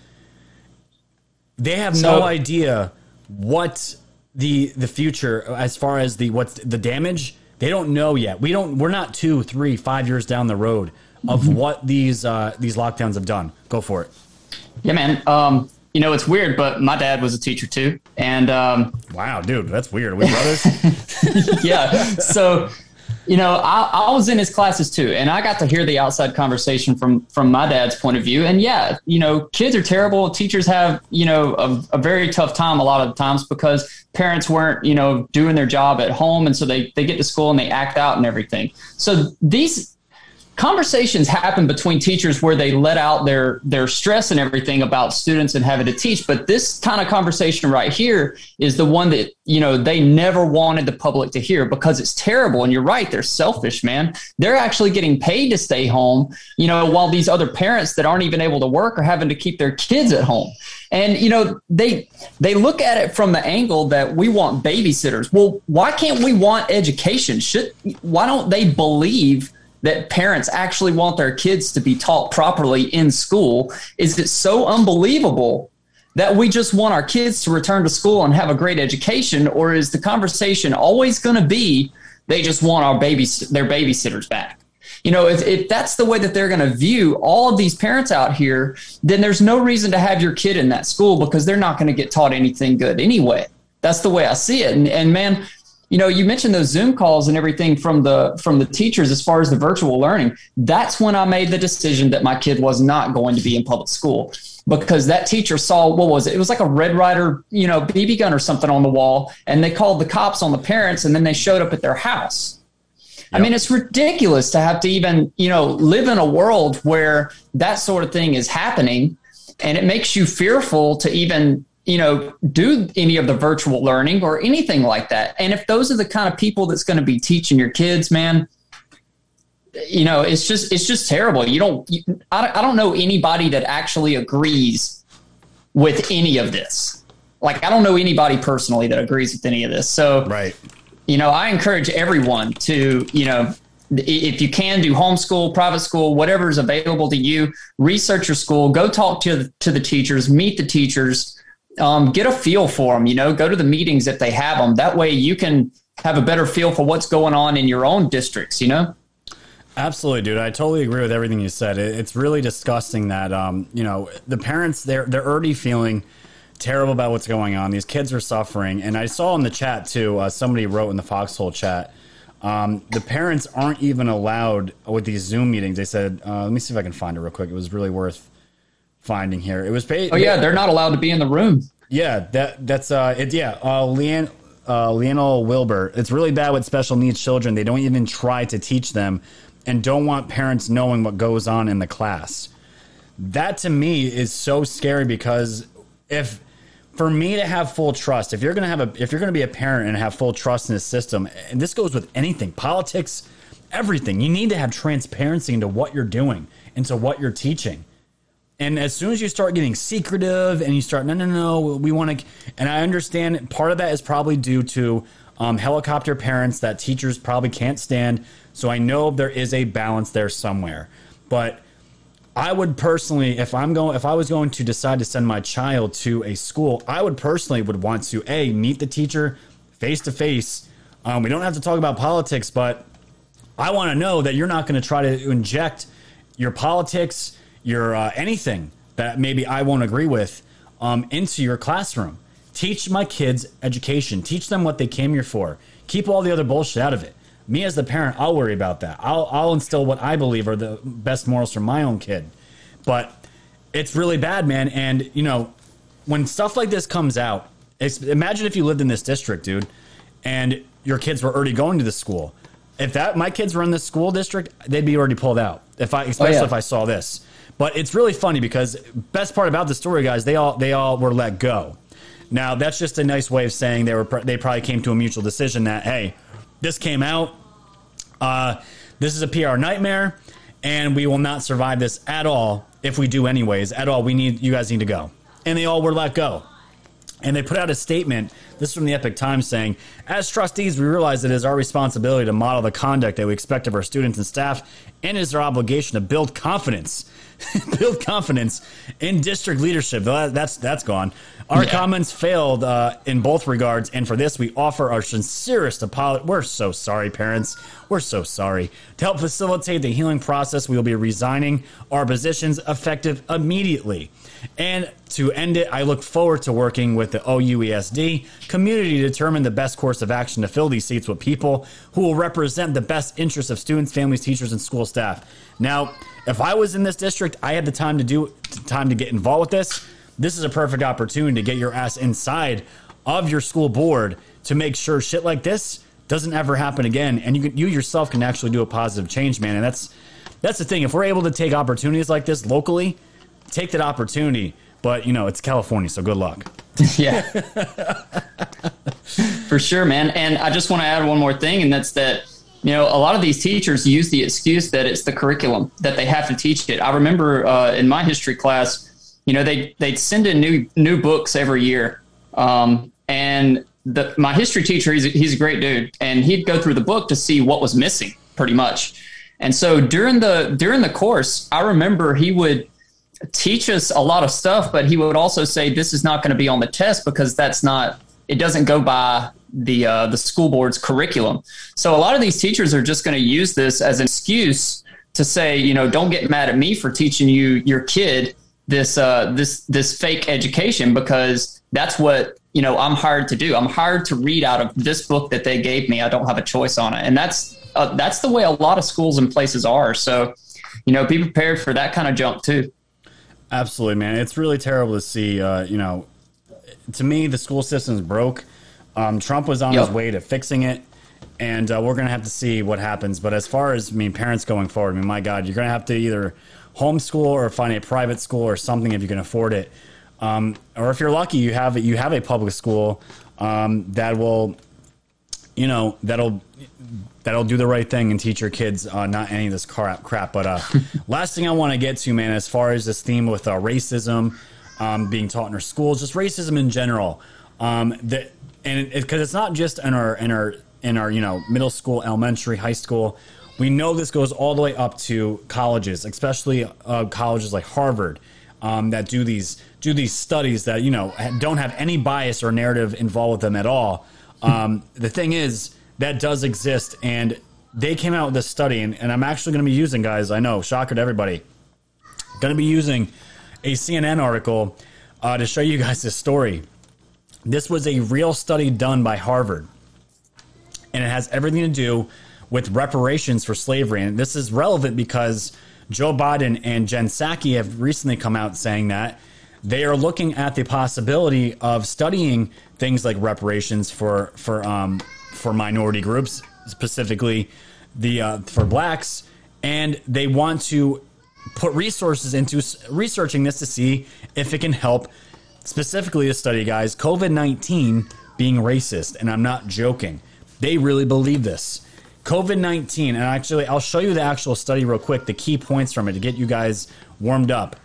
They have so, no idea what the the future as far as the what's the damage. They don't know yet. We don't. We're not two, three, five years down the road of mm-hmm. what these uh, these lockdowns have done. Go for it. Yeah, man. Um, you know, it's weird, but my dad was a teacher too. And um, wow, dude, that's weird. Are we brothers? Yeah. So. You know, I, I was in his classes too, and I got to hear the outside conversation from from my dad's point of view. And yeah, you know, kids are terrible. Teachers have, you know, a, a very tough time a lot of the times because parents weren't, you know, doing their job at home. And so they, they get to school and they act out and everything. So these conversations happen between teachers where they let out their their stress and everything about students and having to teach. But this kind of conversation right here is the one that, you know, they never wanted the public to hear because it's terrible. And you're right. They're selfish, man. They're actually getting paid to stay home, you know, while these other parents that aren't even able to work are having to keep their kids at home. And, you know, they they look at it from the angle that we want babysitters. Well, why can't we want education? Should why don't they believe that parents actually want their kids to be taught properly in school? Is it so unbelievable that we just want our kids to return to school and have a great education? Or is the conversation always going to be, they just want our babies, their babysitters back? You know, if, if that's the way that they're going to view all of these parents out here, then there's no reason to have your kid in that school because they're not going to get taught anything good anyway. That's the way I see it. And, and man, you know, you mentioned those Zoom calls and everything from the from the teachers as far as the virtual learning. That's when I made the decision that my kid was not going to be in public school because that teacher saw, what was it? It was like a Red Ryder, you know, B B gun or something on the wall. And they called the cops on the parents and then they showed up at their house. Yep. I mean, it's ridiculous to have to even, you know, live in a world where that sort of thing is happening. And it makes you fearful to even, you know, do any of the virtual learning or anything like that. And if those are the kind of people that's going to be teaching your kids, man, you know, it's just, it's just terrible. You don't, you, I, I don't know anybody that actually agrees with any of this. Like, I don't know anybody personally that agrees with any of this. So, right. You know, I encourage everyone to, you know, if you can do homeschool, private school, whatever is available to you, research your school, go talk to, to the teachers, meet the teachers, Um, get a feel for them, you know, go to the meetings if they have them. That way you can have a better feel for what's going on in your own districts, you know? Absolutely, dude. I totally agree with everything you said. It's really disgusting that, um, you know, the parents, they're, they're already feeling terrible about what's going on. These kids are suffering. And I saw in the chat too, uh, somebody wrote in the Foxhole chat, um, the parents aren't even allowed with these Zoom meetings. They said, uh, let me see if I can find it real quick. It was really worth finding here. It was paid. Oh yeah, they're not allowed to be in the room. Yeah, that that's uh it yeah, uh Leanne uh Lionel Wilbur. It's really bad with special needs children. They don't even try to teach them and don't want parents knowing what goes on in the class. That to me is so scary because if for me to have full trust, if you're going to have a if you're going to be a parent and have full trust in this system, and this goes with anything, politics, everything. You need to have transparency into what you're doing, into what you're teaching. And as soon as you start getting secretive and you start, no, no, no, we want to, and I understand part of that is probably due to um, helicopter parents that teachers probably can't stand. So I know there is a balance there somewhere, but I would personally, if I'm going, if I was going to decide to send my child to a school, I would personally would want to a meet the teacher face to face. Um, we don't have to talk about politics, but I want to know that you're not going to try to inject your politics, your uh, anything that maybe I won't agree with um, into your classroom. Teach my kids education. Teach them what they came here for. Keep all the other bullshit out of it. Me as the parent, I'll worry about that. I'll, I'll instill what I believe are the best morals for my own kid. But it's really bad, man. And, you know, when stuff like this comes out, it's, imagine if you lived in this district, dude, and your kids were already going to the school. If that my kids were in this school district, they'd be already pulled out, If I especially oh, yeah. if I saw this. But it's really funny because best part about the story, guys, they all they all were let go. Now, that's just a nice way of saying they were they probably came to a mutual decision that, hey, this came out. Uh, this is a P R nightmare, and we will not survive this at all. If we do anyways, at all, we need you guys need to go. And they all were let go. And they put out a statement, this is from the Epoch Times, saying, as trustees, we realize it is our responsibility to model the conduct that we expect of our students and staff, and it is our obligation to build confidence. build confidence in district leadership. That's, that's gone. Our yeah. comments failed uh, in both regards, and for this, we offer our sincerest apology. We're so sorry, parents. We're so sorry. To help facilitate the healing process, we will be resigning our positions effective immediately. And to end it, I look forward to working with the O U E S D community to determine the best course of action to fill these seats with people who will represent the best interests of students, families, teachers, and school staff. Now, if I was in this district, I had the time to do time to get involved with this. This is a perfect opportunity to get your ass inside of your school board to make sure shit like this doesn't ever happen again. And you can, you yourself can actually do a positive change, man. And that's that's the thing. If we're able to take opportunities like this locally, take that opportunity. But, you know, it's California, so good luck. Yeah. For sure, man. And I just want to add one more thing, and that's that, you know, a lot of these teachers use the excuse that it's the curriculum, that they have to teach it. I remember uh, in my history class, you know, they, they'd send in new new books every year. Um, and the, my history teacher, he's, he's a great dude, and he'd go through the book to see what was missing, pretty much. And so during the during the course, I remember he would teach us a lot of stuff, but he would also say, this is not going to be on the test because that's not, it doesn't go by the uh, the school board's curriculum. So a lot of these teachers are just going to use this as an excuse to say, you know, don't get mad at me for teaching you your kid this uh, this this fake education, because that's what, you know, I'm hired to do. I'm hired to read out of this book that they gave me. I don't have a choice on it. And that's uh, that's the way a lot of schools and places are. So, you know, be prepared for that kind of junk too. Absolutely, man. It's really terrible to see, uh, you know, to me, the school system's broke. Um, Trump was on yep. his way to fixing it, and uh, we're going to have to see what happens. But as far as, I mean, parents going forward, I mean, my God, you're going to have to either homeschool or find a private school or something if you can afford it. Um, or if you're lucky, you have you have a public school um, that will, you know, that'll that'll do the right thing and teach your kids uh, not any of this crap. crap. But uh, last thing I want to get to, man, as far as this theme with uh, racism um, being taught in our schools, just racism in general, um, that. And because it, it's not just in our in our in our you know middle school, elementary, high school, we know this goes all the way up to colleges, especially uh, colleges like Harvard um, that do these do these studies that you know don't have any bias or narrative involved with them at all. Um, the thing is that does exist, and they came out with this study, and, and I'm actually going to be using, guys. I know, shocker to everybody, going to be using a C N N article uh, to show you guys this story. This was a real study done by Harvard, and it has everything to do with reparations for slavery. And this is relevant because Joe Biden and Jen Psaki have recently come out saying that they are looking at the possibility of studying things like reparations for for um, for minority groups, specifically the uh, for blacks, and they want to put resources into researching this to see if it can help. Specifically to study, guys, COVID nineteen being racist, and I'm not joking. They really believe this. COVID nineteen, and actually, I'll show you the actual study real quick, the key points from it to get you guys warmed up.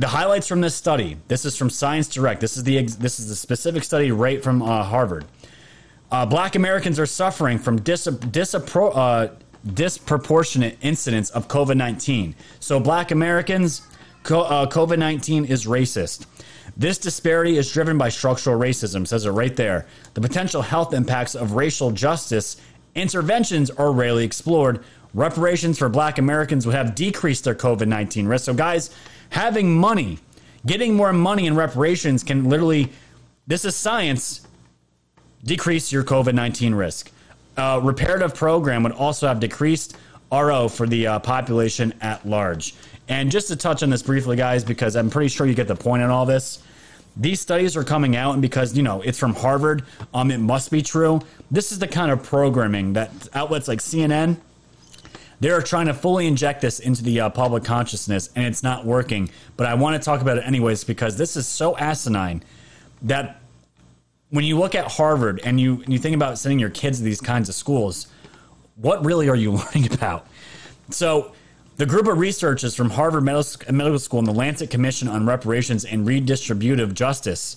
The highlights from this study, this is from Science Direct. This is the this is the specific study right from uh, Harvard. Uh, Black Americans are suffering from dis- disappro- uh, disproportionate incidents of COVID nineteen. So Black Americans, co- uh, COVID nineteen is racist. This disparity is driven by structural racism, says it right there. The potential health impacts of racial justice interventions are rarely explored. Reparations for Black Americans would have decreased their COVID nineteen risk. So, guys, having money, getting more money in reparations can literally, this is science, decrease your COVID nineteen risk. uh, reparative program would also have decreased R O for the uh, population at large. And just to touch on this briefly, guys, because I'm pretty sure you get the point on all this. These studies are coming out, and because, you know, it's from Harvard, um, it must be true. This is the kind of programming that outlets like C N N, they're trying to fully inject this into the uh, public consciousness, and it's not working. But I want to talk about it anyways, because this is so asinine that when you look at Harvard and you, and you think about sending your kids to these kinds of schools, what really are you learning about? So the group of researchers from Harvard Medical School and the Lancet Commission on Reparations and Redistributive Justice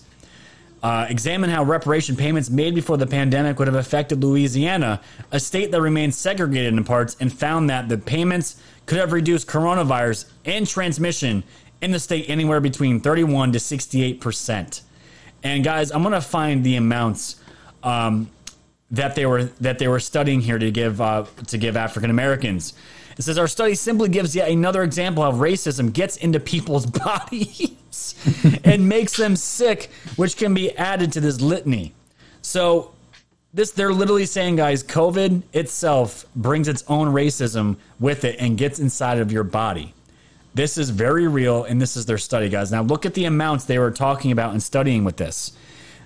uh, examine how reparation payments made before the pandemic would have affected Louisiana, a state that remains segregated in parts, and found that the payments could have reduced coronavirus and transmission in the state anywhere between thirty-one to sixty-eight percent. And guys, I'm going to find the amounts um, that they were that they were studying here to give uh, to give African Americans. It says, our study simply gives yet another example of how racism gets into people's bodies and makes them sick, which can be added to this litany. So this, they're literally saying, guys, COVID itself brings its own racism with it and gets inside of your body. This is very real, and this is their study, guys. Now, look at the amounts they were talking about and studying with this.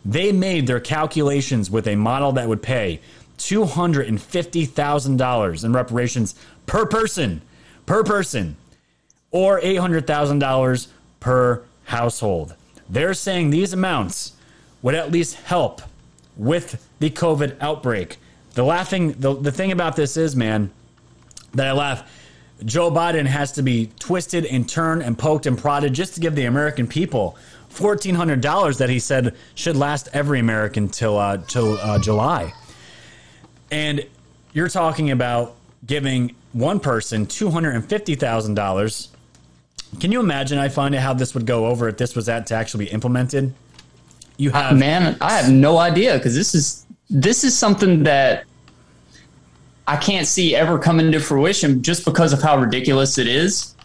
They made their calculations with a model that would pay two hundred fifty thousand dollars in reparations per person, per person, or eight hundred thousand dollars per household. They're saying these amounts would at least help with the COVID outbreak. The laughing, the, the thing about this is, man, that I laugh, Joe Biden has to be twisted and turned and poked and prodded just to give the American people fourteen hundred dollars that he said should last every American till uh, till uh, July. And you're talking about giving one person two hundred fifty thousand dollars. Can you imagine, I find out how this would go over if this was that to actually be implemented? You have, uh, man, I have no idea, because this is this is something that I can't see ever coming into fruition just because of how ridiculous it is.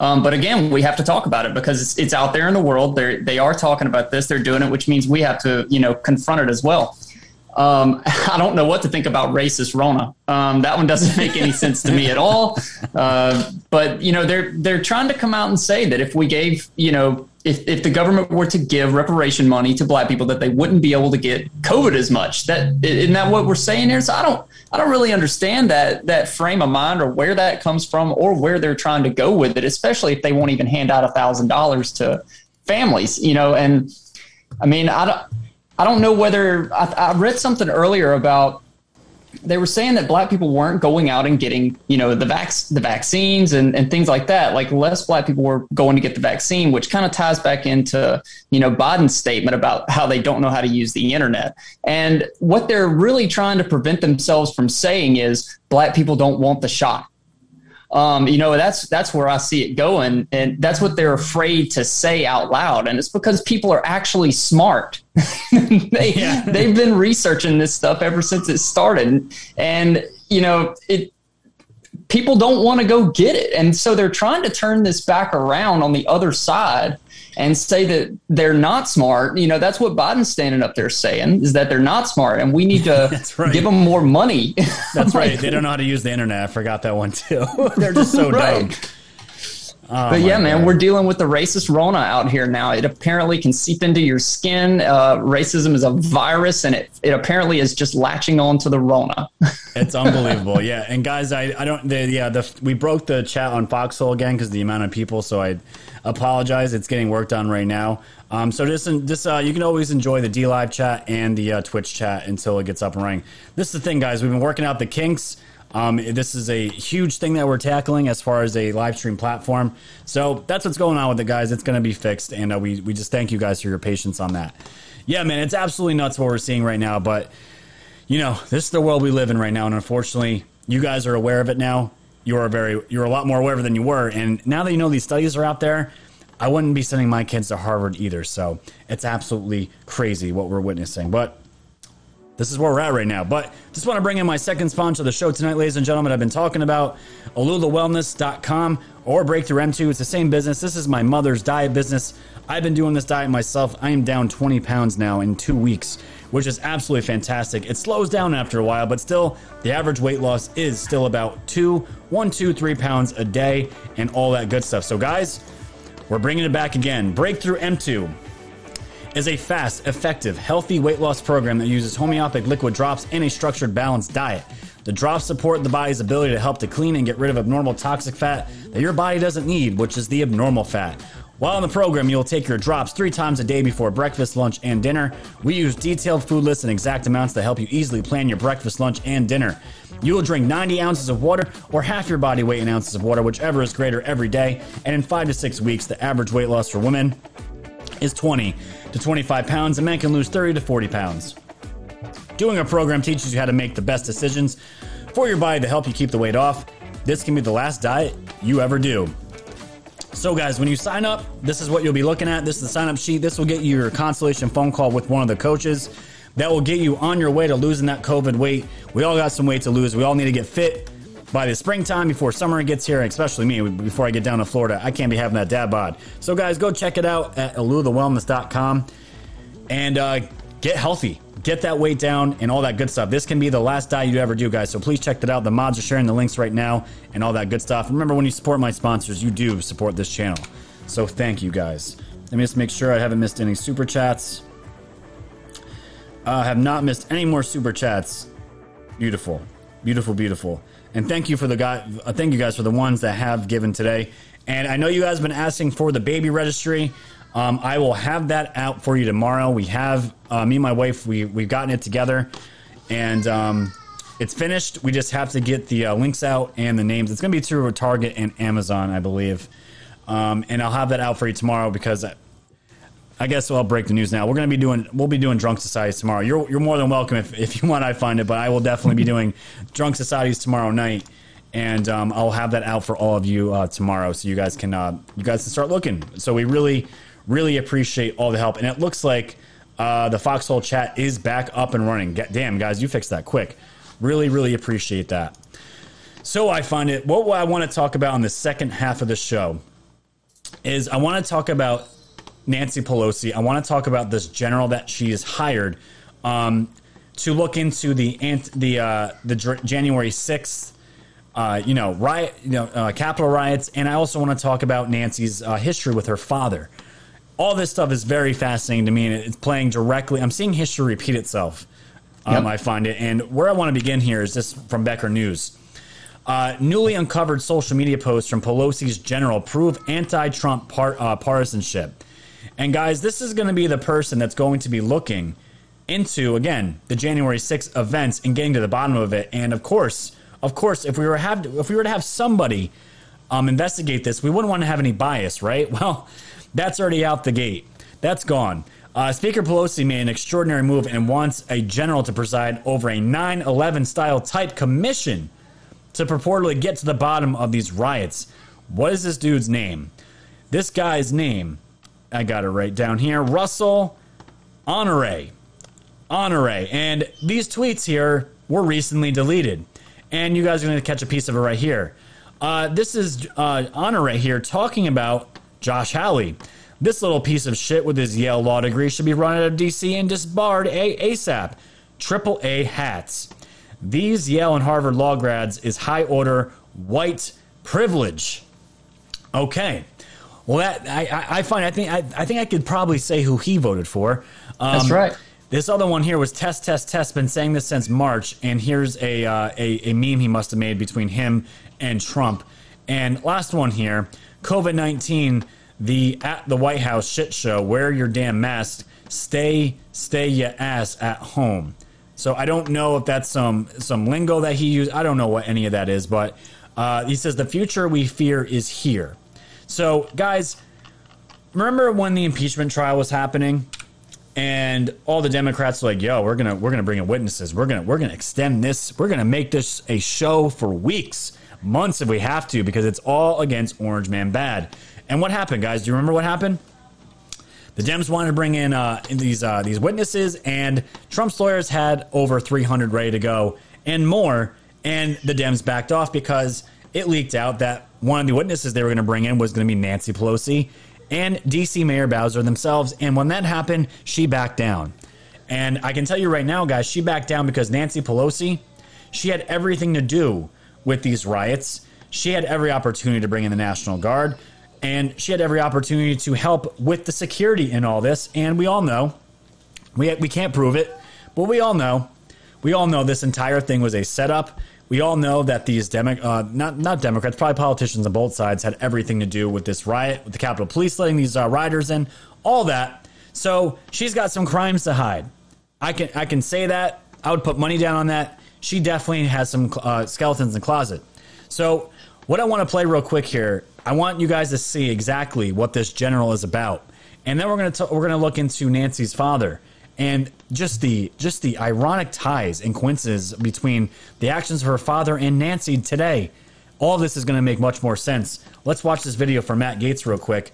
Um, but again, we have to talk about it because it's, it's out there in the world. They they are talking about this. They're doing it, which means we have to, you know, confront it as well. Um, I don't know what to think about racist Rona. Um, that one doesn't make any sense to me at all. Uh, but, you know, they're they're trying to come out and say that if we gave, you know, if, if the government were to give reparation money to black people, that they wouldn't be able to get COVID as much. That isn't that what we're saying here? So I don't I don't really understand that that frame of mind or where that comes from or where they're trying to go with it, especially if they won't even hand out a thousand dollars to families, you know. And I mean, I don't. I don't know whether I, I read something earlier about they were saying that black people weren't going out and getting, you know, the vac, the vaccines and, and things like that. Like less black people were going to get the vaccine, which kind of ties back into, you know, Biden's statement about how they don't know how to use the internet. And what they're really trying to prevent themselves from saying is black people don't want the shot. Um, you know, that's that's where I see it going. And that's what they're afraid to say out loud. And it's because people are actually smart. they, yeah. They've been researching this stuff ever since it started. And, you know, it people don't want to go get it. And so they're trying to turn this back around on the other side and say that they're not smart. You know, that's what Biden's standing up there saying, is that they're not smart and we need to that's right. give them more money. That's right. Like, they don't know how to use the internet. I forgot that one too. They're just so right. dumb. Oh, but yeah, man, God. We're dealing with the racist Rona out here now. It apparently can seep into your skin. Uh, racism is a virus, and it, it apparently is just latching on to the Rona. It's unbelievable. Yeah. And guys, I, I don't, the, yeah, the, we broke the chat on Foxhole again because of the amount of people. So I apologize. It's getting worked on right now. Um, so this, this uh, you can always enjoy the DLive chat and the uh, Twitch chat until it gets up and running. This is the thing, guys. We've been working out the kinks. Um, this is a huge thing that we're tackling as far as a live stream platform. So that's what's going on with it, guys. It's going to be fixed. And uh, we, we just thank you guys for your patience on that. Yeah, man, it's absolutely nuts what we're seeing right now. But, you know, this is the world we live in right now. And unfortunately, you guys are aware of it now. You are very, you're a lot more aware of it than you were. And now that you know these studies are out there, I wouldn't be sending my kids to Harvard either. So it's absolutely crazy what we're witnessing. But This is where we're at right now. But just want to bring in my second sponsor of the show tonight, ladies and gentlemen. I've been talking about Alula Wellness dot com or Breakthrough M two. It's the same business. This is my mother's diet business. I've been doing this diet myself. I am down twenty pounds now in two weeks, which is absolutely fantastic. It slows down after a while, but still, the average weight loss is still about two, one, two, three pounds a day and all that good stuff. So guys, we're bringing it back again. Breakthrough M two is a fast, effective, healthy weight loss program that uses homeopathic liquid drops and a structured, balanced diet. The drops support the body's ability to help to clean and get rid of abnormal toxic fat that your body doesn't need, which is the abnormal fat. While in the program, you'll take your drops three times a day before breakfast, lunch, and dinner. We use detailed food lists and exact amounts to help you easily plan your breakfast, lunch, and dinner. You will drink ninety ounces of water or half your body weight in ounces of water, whichever is greater every day. And in five to six weeks, the average weight loss for women is twenty to twenty-five pounds, and men can lose thirty to forty pounds. Doing a program teaches you how to make the best decisions for your body to help you keep the weight off. This can be the last diet you ever do. So guys, when you sign up, this is what you'll be looking at. This is the sign-up sheet. This will get you your consultation phone call with one of the coaches. That will get you on your way to losing that COVID weight. We all got some weight to lose. We all need to get fit by the springtime before summer gets here, and especially me, before I get down to Florida. I can't be having that dad bod. So guys, go check it out at Alula Wellness dot com and uh, get healthy. Get that weight down and all that good stuff. This can be the last diet you ever do, guys. So please check that out. The mods are sharing the links right now and all that good stuff. Remember, when you support my sponsors, you do support this channel. So thank you, guys. Let me just make sure I haven't missed any super chats. I uh, have not missed any more super chats. Beautiful, beautiful, beautiful. And thank you for the guy. Uh, thank you guys for the ones that have given today. And I know you guys have been asking for the baby registry. Um, I will have that out for you tomorrow. We have, uh, me and my wife, we, we've gotten it together, and um, it's finished. We just have to get the uh, links out and the names. It's going to be through Target and Amazon, I believe. Um, and I'll have that out for you tomorrow, because I, I guess I'll break the news now. We're going to be doing, we'll be doing Drunk Societies tomorrow. You're, you're more than welcome if, if you want, I find it, but I will definitely be doing Drunk Societies tomorrow night. And um, I'll have that out for all of you uh, tomorrow. So you guys can, uh, you guys can start looking. So we really, Really appreciate all the help. And it looks like uh, the Foxhole chat is back up and running. Damn, guys, you fixed that quick. Really, really appreciate that. So I find it, what I want to talk about in the second half of the show is I want to talk about Nancy Pelosi. I want to talk about this general that she has hired um, to look into the the uh, the January sixth, uh, you know, riot, you know, uh, Capitol riots. And I also want to talk about Nancy's uh, history with her father. All this stuff is very fascinating to me, and it's playing directly. I'm seeing history repeat itself, um, yep. I find it. And where I want to begin here is this from Becker News. Uh, newly uncovered social media posts from Pelosi's general prove anti-Trump par- uh, partisanship. And, guys, this is going to be the person that's going to be looking into, again, the January sixth events and getting to the bottom of it. And, of course, of course, if we were, have, if we were to have somebody um, investigate this, we wouldn't want to have any bias, right? Well, that's already out the gate. That's gone. Uh, Speaker Pelosi made an extraordinary move and wants a general to preside over a nine eleven style type commission to purportedly get to the bottom of these riots. What is this dude's name? This guy's name, I got it right down here, Russell Honoré. Honoré. And these tweets here were recently deleted. And you guys are going to catch a piece of it right here. Uh, this is uh, Honoré here talking about Josh Hawley. This little piece of shit with his Yale law degree should be run out of D C and disbarred ASAP. Triple A hats. These Yale and Harvard law grads is high order white privilege. Okay. Well, that I, I find I think I, I think I could probably say who he voted for. Um, That's right. This other one here was test, test, test. Been saying this since March, and here's a uh, a, a meme he must have made between him and Trump. And last one here. COVID nineteen, the at the White House shit show, wear your damn mask, stay, stay your ass at home. So I don't know if that's some, some lingo that he used. I don't know what any of that is, but uh, he says the future we fear is here. So guys, remember when the impeachment trial was happening and all the Democrats were like, yo, we're going to, we're going to bring in witnesses. We're going to, we're going to extend this. We're going to make this a show for weeks. Months if we have to, because it's all against Orange Man Bad. And what happened, guys? Do you remember what happened? The Dems wanted to bring in uh, these uh, these witnesses, and Trump's lawyers had over three hundred ready to go and more. And the Dems backed off because it leaked out that one of the witnesses they were going to bring in was going to be Nancy Pelosi and D C Mayor Bowser themselves. And when that happened, she backed down. And I can tell you right now, guys, she backed down because Nancy Pelosi, she had everything to do with these riots. She had every opportunity to bring in the National Guard. And she had every opportunity to help with the security in all this. And we all know, we, we can't prove it, but we all know, we all know this entire thing was a setup. We all know that these, Demo- uh, not, not Democrats, probably politicians on both sides had everything to do with this riot, with the Capitol Police letting these uh, rioters in, all that. So she's got some crimes to hide. I can, I can say that. I would put money down on that. She definitely has some uh, skeletons in the closet. So what I want to play real quick here, I want you guys to see exactly what this general is about, and then we're gonna t- we're gonna look into Nancy's father and just the just the ironic ties and coincidences between the actions of her father and Nancy today. All this is gonna make much more sense. Let's watch this video from Matt Gaetz real quick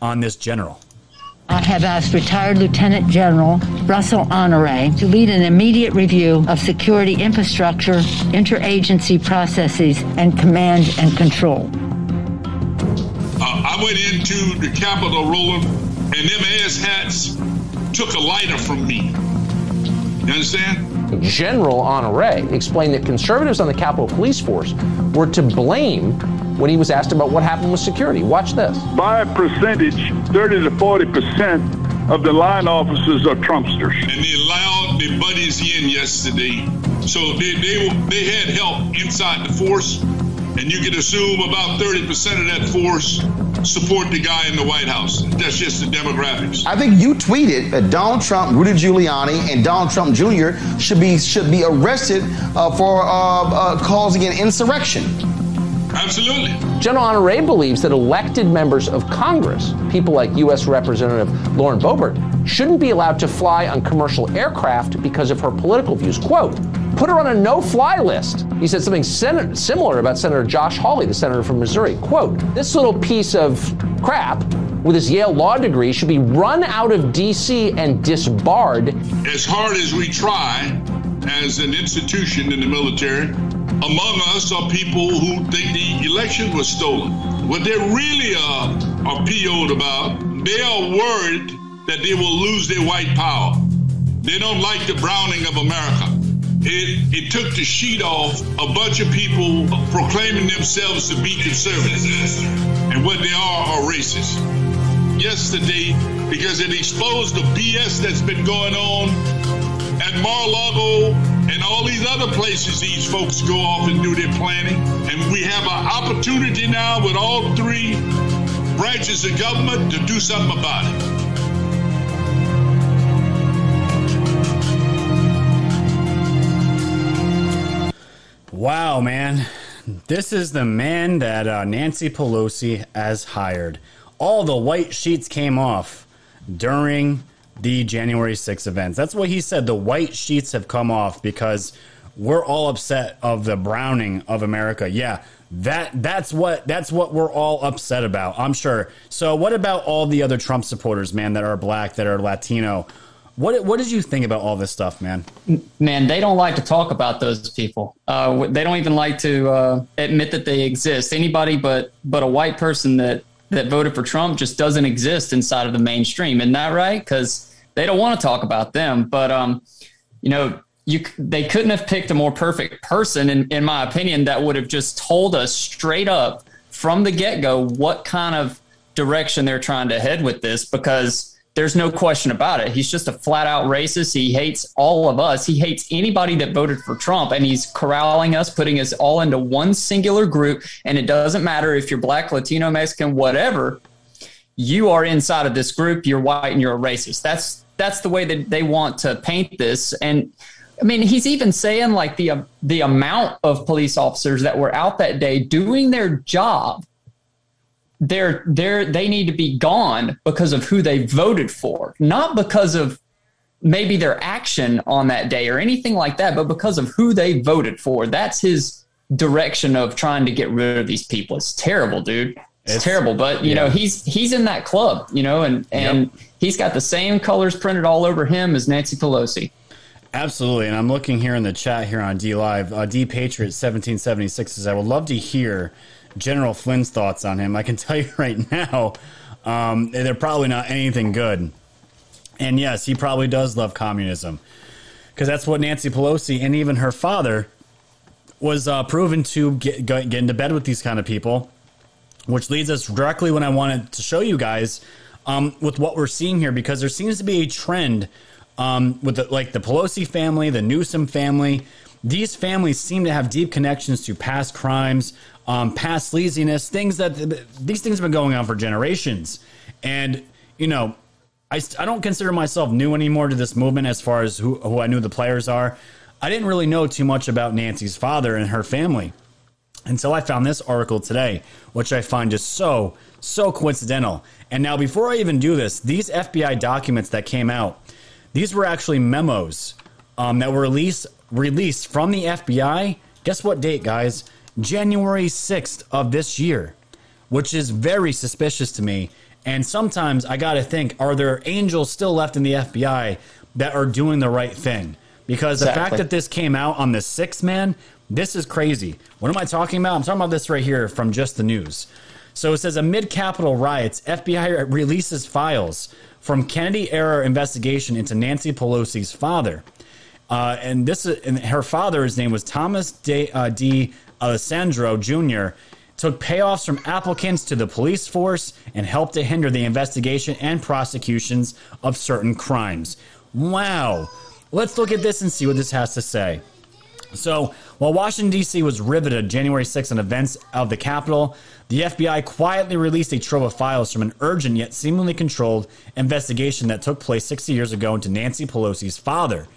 on this general. I have asked retired Lieutenant General Russell Honoré to lead an immediate review of security infrastructure, interagency processes, and command and control. Uh, I went into the Capitol rolling, and them ass hats took a lighter from me. You understand? General Honoré explained that conservatives on the Capitol Police Force were to blame when he was asked about what happened with security. Watch this. By a percentage, thirty to forty percent of the line officers are Trumpsters. And they allowed their buddies in yesterday. So they, they, they had help inside the force. And you can assume about thirty percent of that force support the guy in the White House. That's just the demographics. I think you tweeted that Donald Trump, Rudy Giuliani, and Donald Trump Junior should be should be arrested uh, for uh, uh, causing an insurrection. Absolutely. General Honoré believes that elected members of Congress, people like U S Representative Lauren Boebert, shouldn't be allowed to fly on commercial aircraft because of her political views. Quote, put her on a no-fly list. He said something sen- similar about Senator Josh Hawley, the senator from Missouri. Quote, this little piece of crap with his Yale law degree should be run out of D C and disbarred. As hard as we try as an institution in the military, among us are people who think the election was stolen. What they really are, are P O'd about, they are worried that they will lose their white power. They don't like the browning of America. It, it took the sheet off a bunch of people proclaiming themselves to be conservatives. And what they are are racist. Yesterday, because it exposed the B S that's been going on at Mar-a-Lago and all these other places these folks go off and do their planning. And we have an opportunity now with all three branches of government to do something about it. Wow, man. This is the man that uh, Nancy Pelosi has hired. All the white sheets came off during the January sixth events. That's what he said. The white sheets have come off because we're all upset of the browning of America. Yeah, that that's what that's what we're all upset about, I'm sure. So what about all the other Trump supporters, man, that are black, that are Latino? What what did you think about all this stuff, man? Man, they don't like to talk about those people. Uh, they don't even like to uh, admit that they exist. Anybody but but a white person that, that voted for Trump just doesn't exist inside of the mainstream. Isn't that right? Because they don't want to talk about them, but, um, you know, you they couldn't have picked a more perfect person, in, in my opinion, that would have just told us straight up from the get-go what kind of direction they're trying to head with this, because there's no question about it. He's just a flat-out racist. He hates all of us. He hates anybody that voted for Trump, and he's corralling us, putting us all into one singular group, and it doesn't matter if you're black, Latino, Mexican, whatever. You are inside of this group. You're white and you're a racist. That's that's the way that they want to paint this. And I mean, he's even saying like the uh, the amount of police officers that were out that day doing their job. They're they're they need to be gone because of who they voted for, not because of maybe their action on that day or anything like that, but because of who they voted for. That's his direction of trying to get rid of these people. It's terrible, dude. It's, it's terrible, but you yeah. know, he's, he's in that club, you know, and, and yep. he's got the same colors printed all over him as Nancy Pelosi. Absolutely. And I'm looking here in the chat here on DLive, uh, D Patriot seventeen seventy-six says, I would love to hear General Flynn's thoughts on him. I can tell you right now, um, they're probably not anything good. And yes, he probably does love communism, because that's what Nancy Pelosi and even her father was uh, proven to get, get into bed with these kind of people. Which leads us directly when I wanted to show you guys um, with what we're seeing here, because there seems to be a trend um, with the, like the Pelosi family, the Newsom family. These families seem to have deep connections to past crimes, um, past sleaziness, things that these things have been going on for generations. And, you know, I, I don't consider myself new anymore to this movement as far as who, who I knew the players are. I didn't really know too much about Nancy's father and her family until I found this article today, which I find just so, so coincidental. And now before I even do this, these F B I documents that came out, these were actually memos um, that were released, released from the F B I. Guess what date, guys? January sixth of this year, which is very suspicious to me. And sometimes I got to think, are there angels still left in the F B I that are doing the right thing? Because exactly. the fact that this came out on the sixth, man, this is crazy. What am I talking about? I'm talking about this right here from Just the News. So it says, amid Capitol riots, F B I releases files from Kennedy-era investigation into Nancy Pelosi's father. Uh, and this, and her father, his name was Thomas De, uh, D'Alesandro Junior, took payoffs from applicants to the police force and helped to hinder the investigation and prosecutions of certain crimes. Wow. Let's look at this and see what this has to say. So, while Washington, D C was riveted January sixth on events of the Capitol, the F B I quietly released a trove of files from an urgent yet seemingly controlled investigation that took place sixty years ago into Nancy Pelosi's father.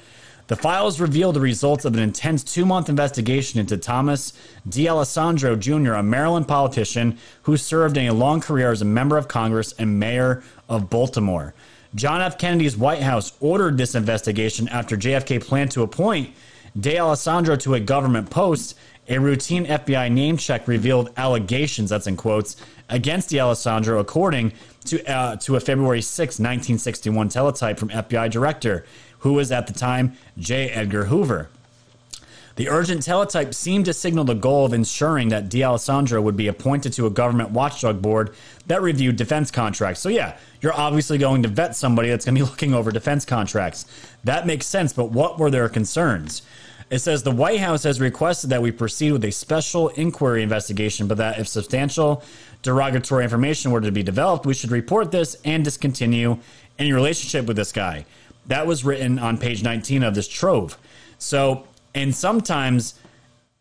The files revealed the results of an intense two-month investigation into Thomas D'Alesandro Junior, a Maryland politician who served in a long career as a member of Congress and mayor of Baltimore. John F. Kennedy's White House ordered this investigation after J F K planned to appoint D'Alesandro to a government post. A routine F B I name check revealed allegations, that's in quotes, against D'Alesandro, according to uh, to a February sixth, nineteen sixty-one teletype from F B I director, who was at the time J. Edgar Hoover. The urgent teletype seemed to signal the goal of ensuring that D'Alesandro would be appointed to a government watchdog board that reviewed defense contracts. So yeah, you're obviously going to vet somebody that's going to be looking over defense contracts. That makes sense, but what were their concerns? It says the White House has requested that we proceed with a special inquiry investigation, but that if substantial derogatory information were to be developed, we should report this and discontinue any relationship with this guy. That was written on page nineteen of this trove. So... and sometimes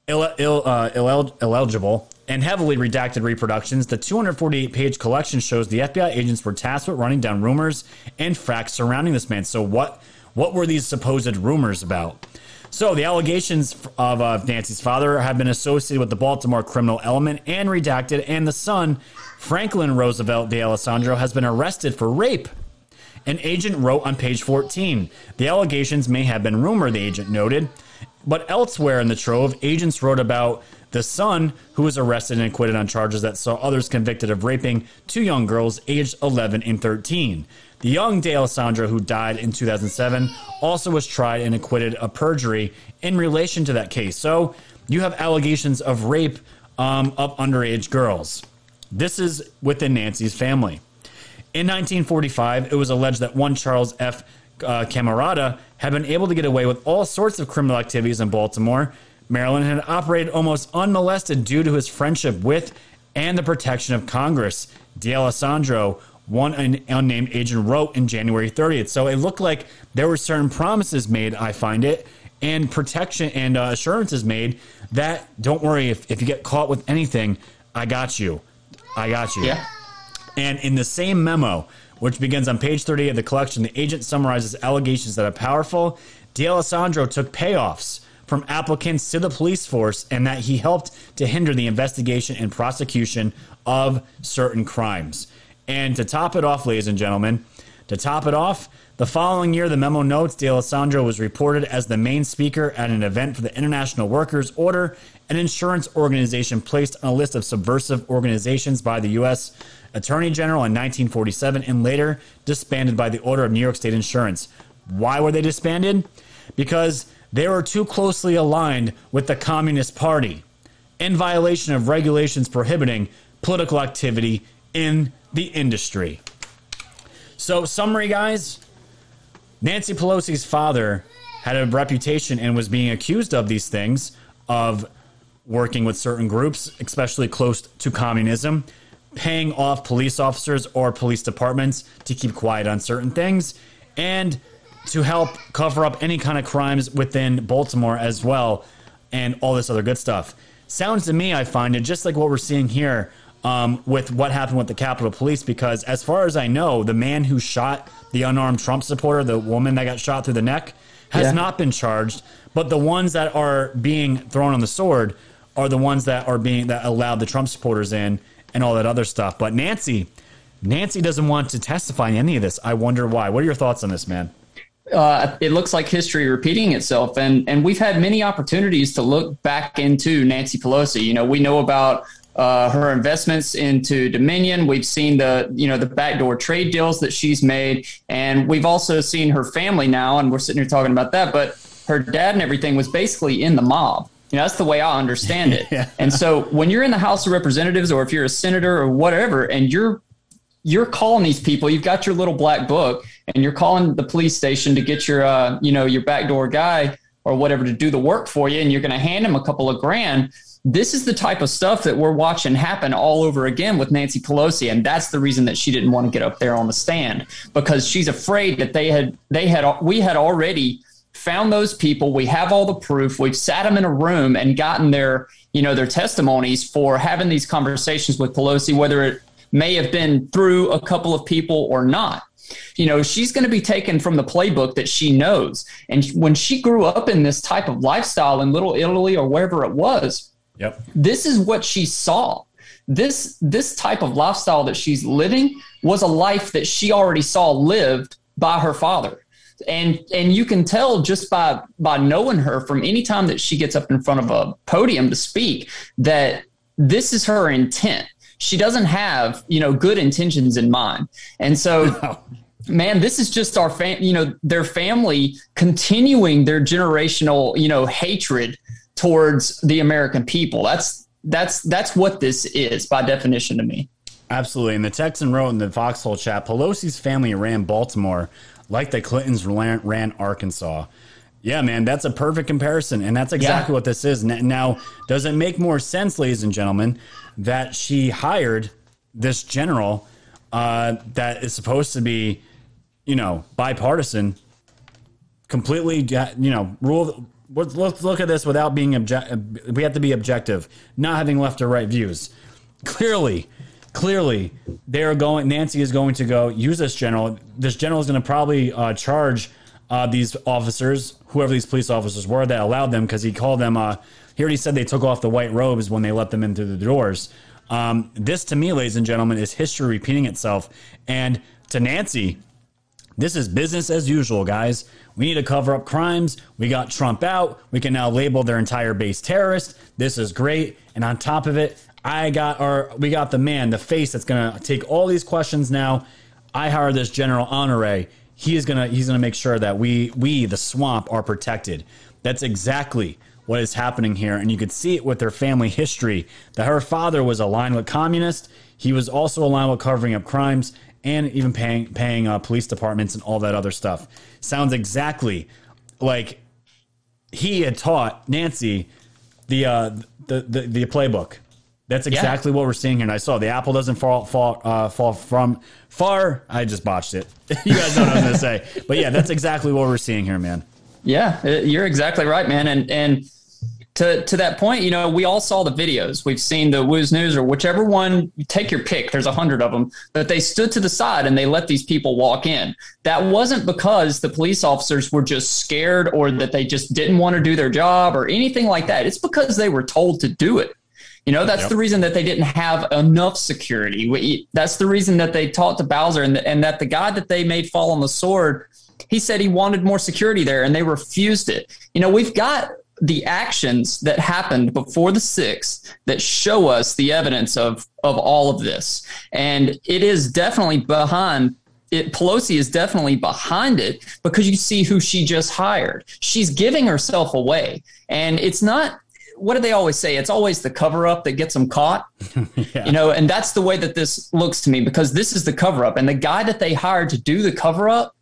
ill, ill, uh, ill, illegible and heavily redacted reproductions, the two hundred forty-eight page collection shows the F B I agents were tasked with running down rumors and facts surrounding this man. So what what were these supposed rumors about? So the allegations of uh, Nancy's father have been associated with the Baltimore criminal element and redacted, and the son, Franklin Roosevelt D'Alesandro, has been arrested for rape. An agent wrote on page fourteen, the allegations may have been rumor, the agent noted. But elsewhere in the trove, agents wrote about the son who was arrested and acquitted on charges that saw others convicted of raping two young girls aged eleven and thirteen. The young D'Alesandro, who died in two thousand seven, also was tried and acquitted of perjury in relation to that case. So you have allegations of rape um, of underage girls. This is within Nancy's family. In nineteen forty-five, it was alleged that one Charles F. Uh, Camerata had been able to get away with all sorts of criminal activities in Baltimore, Maryland, and had operated almost unmolested due to his friendship with and the protection of Congress. D'Alesandro, one un- unnamed agent, wrote in January thirtieth. So it looked like there were certain promises made, I find it, and protection and uh, assurances made that, don't worry, if, if you get caught with anything, I got you. I got you. Yeah. And in the same memo, which begins on page thirty-eight of the collection, the agent summarizes allegations that are powerful. D'Alesandro took payoffs from applicants to the police force and that he helped to hinder the investigation and prosecution of certain crimes. And to top it off, ladies and gentlemen, To top it off, the following year, the memo notes D'Alesandro was reported as the main speaker at an event for the International Workers' Order, an insurance organization placed on a list of subversive organizations by the U S Attorney General in nineteen forty-seven and later disbanded by the order of New York State Insurance. Why were they disbanded? Because they were too closely aligned with the Communist Party in violation of regulations prohibiting political activity in the industry. So, summary, guys. Nancy Pelosi's father had a reputation and was being accused of these things, of working with certain groups, especially close to communism, paying off police officers or police departments to keep quiet on certain things, and to help cover up any kind of crimes within Baltimore as well, and all this other good stuff. Sounds to me, I find it just like what we're seeing here um, with what happened with the Capitol Police, because as far as I know, the man who shot the unarmed Trump supporter, the woman that got shot through the neck, has yeah. not been charged, but the ones that are being thrown on the sword are the ones that are being that allowed the Trump supporters in and all that other stuff. But Nancy, Nancy doesn't want to testify in any of this. I wonder why. What are your thoughts on this, man? Uh, it looks like history repeating itself. And, and we've had many opportunities to look back into Nancy Pelosi. You know, we know about uh, her investments into Dominion. We've seen the, you know, the backdoor trade deals that she's made. And we've also seen her family now, and we're sitting here talking about that. But her dad and everything was basically in the mob. You know, that's the way I understand it. yeah. And so when you're in the House of Representatives, or if you're a senator or whatever, and you're you're calling these people, you've got your little black book, and you're calling the police station to get your, uh, you know, your backdoor guy or whatever to do the work for you, and you're going to hand him a couple of grand. This is the type of stuff that we're watching happen all over again with Nancy Pelosi, and that's the reason that she didn't want to get up there on the stand, because she's afraid that they had, they had, we had already found those people. We have all the proof. We've sat them in a room and gotten their, you know, their testimonies for having these conversations with Pelosi, whether it may have been through a couple of people or not. You know, she's going to be taken from the playbook that she knows. And when she grew up in this type of lifestyle in Little Italy or wherever it was, yep. this is what she saw. This, this type of lifestyle that she's living was a life that she already saw lived by her father. And and you can tell just by, by knowing her from any time that she gets up in front of a podium to speak that this is her intent. She doesn't have, you know, good intentions in mind. And so, no. man, this is just our, fam- you know, their family continuing their generational, you know, hatred towards the American people. That's that's that's what this is by definition to me. Absolutely. And the Texan wrote in the Foxhole chat, Pelosi's family ran Baltimore like the Clintons ran, ran Arkansas. Yeah, man, that's a perfect comparison. And that's exactly yeah. what this is. Now, does it make more sense, ladies and gentlemen, that she hired this general uh, that is supposed to be, you know, bipartisan, completely, you know, rule. Let's, let's look at this without being objective. We have to be objective, not having left or right views. Clearly. Clearly, they are going. Nancy is going to go use this general. This general is going to probably uh, charge uh, these officers, whoever these police officers were that allowed them, because he called them. Uh, he already said they took off the white robes when they let them in through the doors. Um, this, to me, ladies and gentlemen, is history repeating itself. And to Nancy, this is business as usual, guys. We need to cover up crimes. We got Trump out. We can now label their entire base terrorist. This is great. And on top of it, I got our, we got the man, the face that's going to take all these questions now. I hired this General Honoré. He is going to he's going to make sure that we, we, the swamp, are protected. That's exactly what is happening here. And you could see it with their family history, that her father was aligned with communists. He was also aligned with covering up crimes and even paying, paying uh, police departments and all that other stuff. Sounds exactly like he had taught Nancy the uh, the, the the playbook. That's exactly yeah. what we're seeing here. And I saw the apple doesn't fall fall uh, fall from far. I just botched it. You guys know what I'm going to say. But yeah, that's exactly what we're seeing here, man. Yeah, you're exactly right, man. And and to to that point, you know, we all saw the videos. We've seen the Wooz News or whichever one. Take your pick. There's a hundred of them. But they stood to the side and they let these people walk in. That wasn't because the police officers were just scared or that they just didn't want to do their job or anything like that. It's because they were told to do it. You know, that's yep. the reason that they didn't have enough security. We, that's the reason that they talked to Bowser and, the, and that the guy that they made fall on the sword, he said he wanted more security there and they refused it. You know, we've got the actions that happened before the sixth that show us the evidence of, of all of this. And it is definitely behind it. Pelosi is definitely behind it because you see who she just hired. She's giving herself away. And it's not, what do they always say? It's always the cover up that gets them caught, yeah. you know, and that's the way that this looks to me, because this is the cover up and the guy that they hired to do the cover up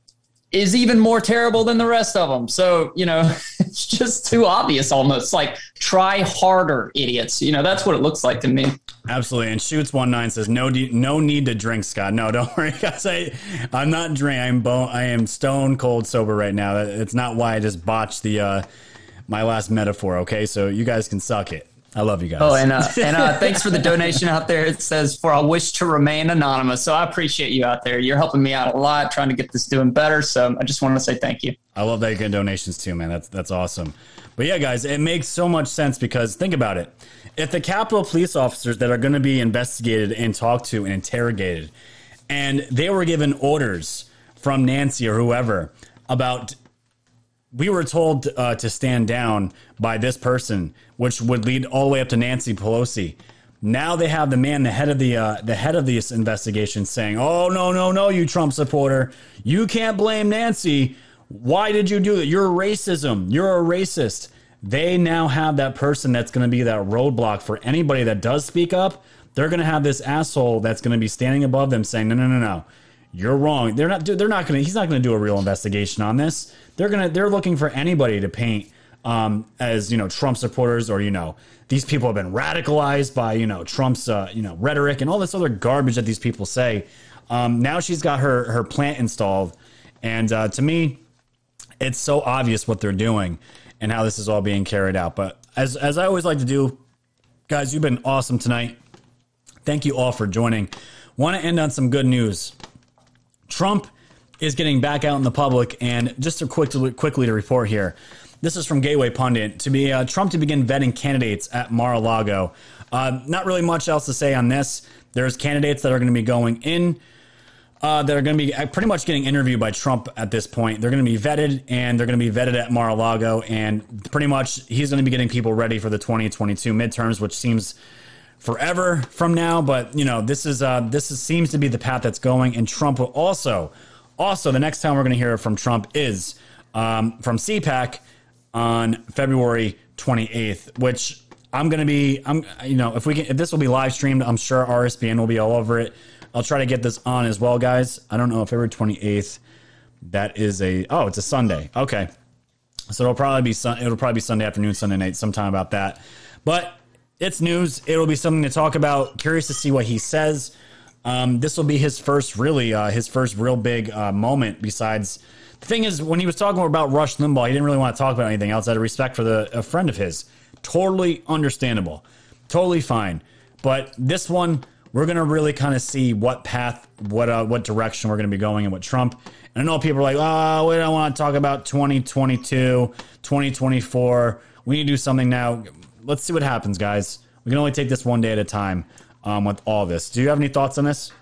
is even more terrible than the rest of them. So, you know, it's just too obvious almost, like, try harder, idiots. You know, that's what it looks like to me. Absolutely. And Shoots nineteen says, no, no need to drink, Scott. No, don't worry, guys. I, I'm not drinking. I'm bone. I am stone cold sober right now. It's not why I just botched the, uh, my last metaphor. Okay. So you guys can suck it. I love you guys. Oh, and uh, and uh, thanks for the donation out there. It says, for I wish to remain anonymous. So I appreciate you out there. You're helping me out a lot, trying to get this doing better. So I just want to say thank you. I love that you get donations too, man. That's that's awesome. But yeah, guys, it makes so much sense because think about it. If the Capitol police officers that are going to be investigated and talked to and interrogated, and they were given orders from Nancy or whoever about, we were told uh, to stand down by this person, which would lead all the way up to Nancy Pelosi. Now they have the man, the head of the uh, the head of this investigation, saying, "Oh no, no, no! You Trump supporter, you can't blame Nancy. Why did you do that? You're racism. You're a racist." They now have that person that's going to be that roadblock for anybody that does speak up. They're going to have this asshole that's going to be standing above them, saying, "No, no, no, no." You're wrong. They're not. They're not going to. He's not going to do a real investigation on this. They're gonna. They're looking for anybody to paint um, as, you know, Trump supporters, or, you know, these people have been radicalized by, you know, Trump's uh, you know, rhetoric and all this other garbage that these people say. Um, now she's got her her plant installed, and uh, to me, it's so obvious what they're doing and how this is all being carried out. But as as I always like to do, guys, you've been awesome tonight. Thank you all for joining. Want to end on some good news. Trump is getting back out in the public, and just to quick to, quickly to report here, this is from Gateway Pundit. To be uh, Trump to begin vetting candidates at Mar-a-Lago. Uh, not really much else to say on this. There's candidates that are going to be going in, uh, that are going to be pretty much getting interviewed by Trump at this point. They're going to be vetted, and they're going to be vetted at Mar-a-Lago, and pretty much he's going to be getting people ready for the twenty twenty-two midterms, which seems forever from now, but you know, this is uh, this is, seems to be the path that's going. And Trump will also, also the next time we're going to hear from Trump is um, from C PAC on February twenty-eighth, which I'm going to be, I'm you know, if we can, if this will be live streamed, I'm sure R S B N will be all over it. I'll try to get this on as well, guys. I don't know if February twenty-eighth. That is a oh, it's a Sunday. Okay, so it'll probably be sun. It'll probably be Sunday afternoon, Sunday night, sometime about that, but. It's news. It'll be something to talk about. Curious to see what he says. Um, this will be his first, really, uh, his first real big uh, moment. Besides, the thing is, when he was talking about Rush Limbaugh, he didn't really want to talk about anything else out of respect for the a friend of his. Totally understandable. Totally fine. But this one, we're going to really kind of see what path, what uh, what direction we're going to be going and what Trump. And I know people are like, oh, we don't want to talk about twenty twenty-two, twenty twenty-four. We need to do something now. Let's see what happens, guys. We can only take this one day at a time um, with all this. Do you have any thoughts on this?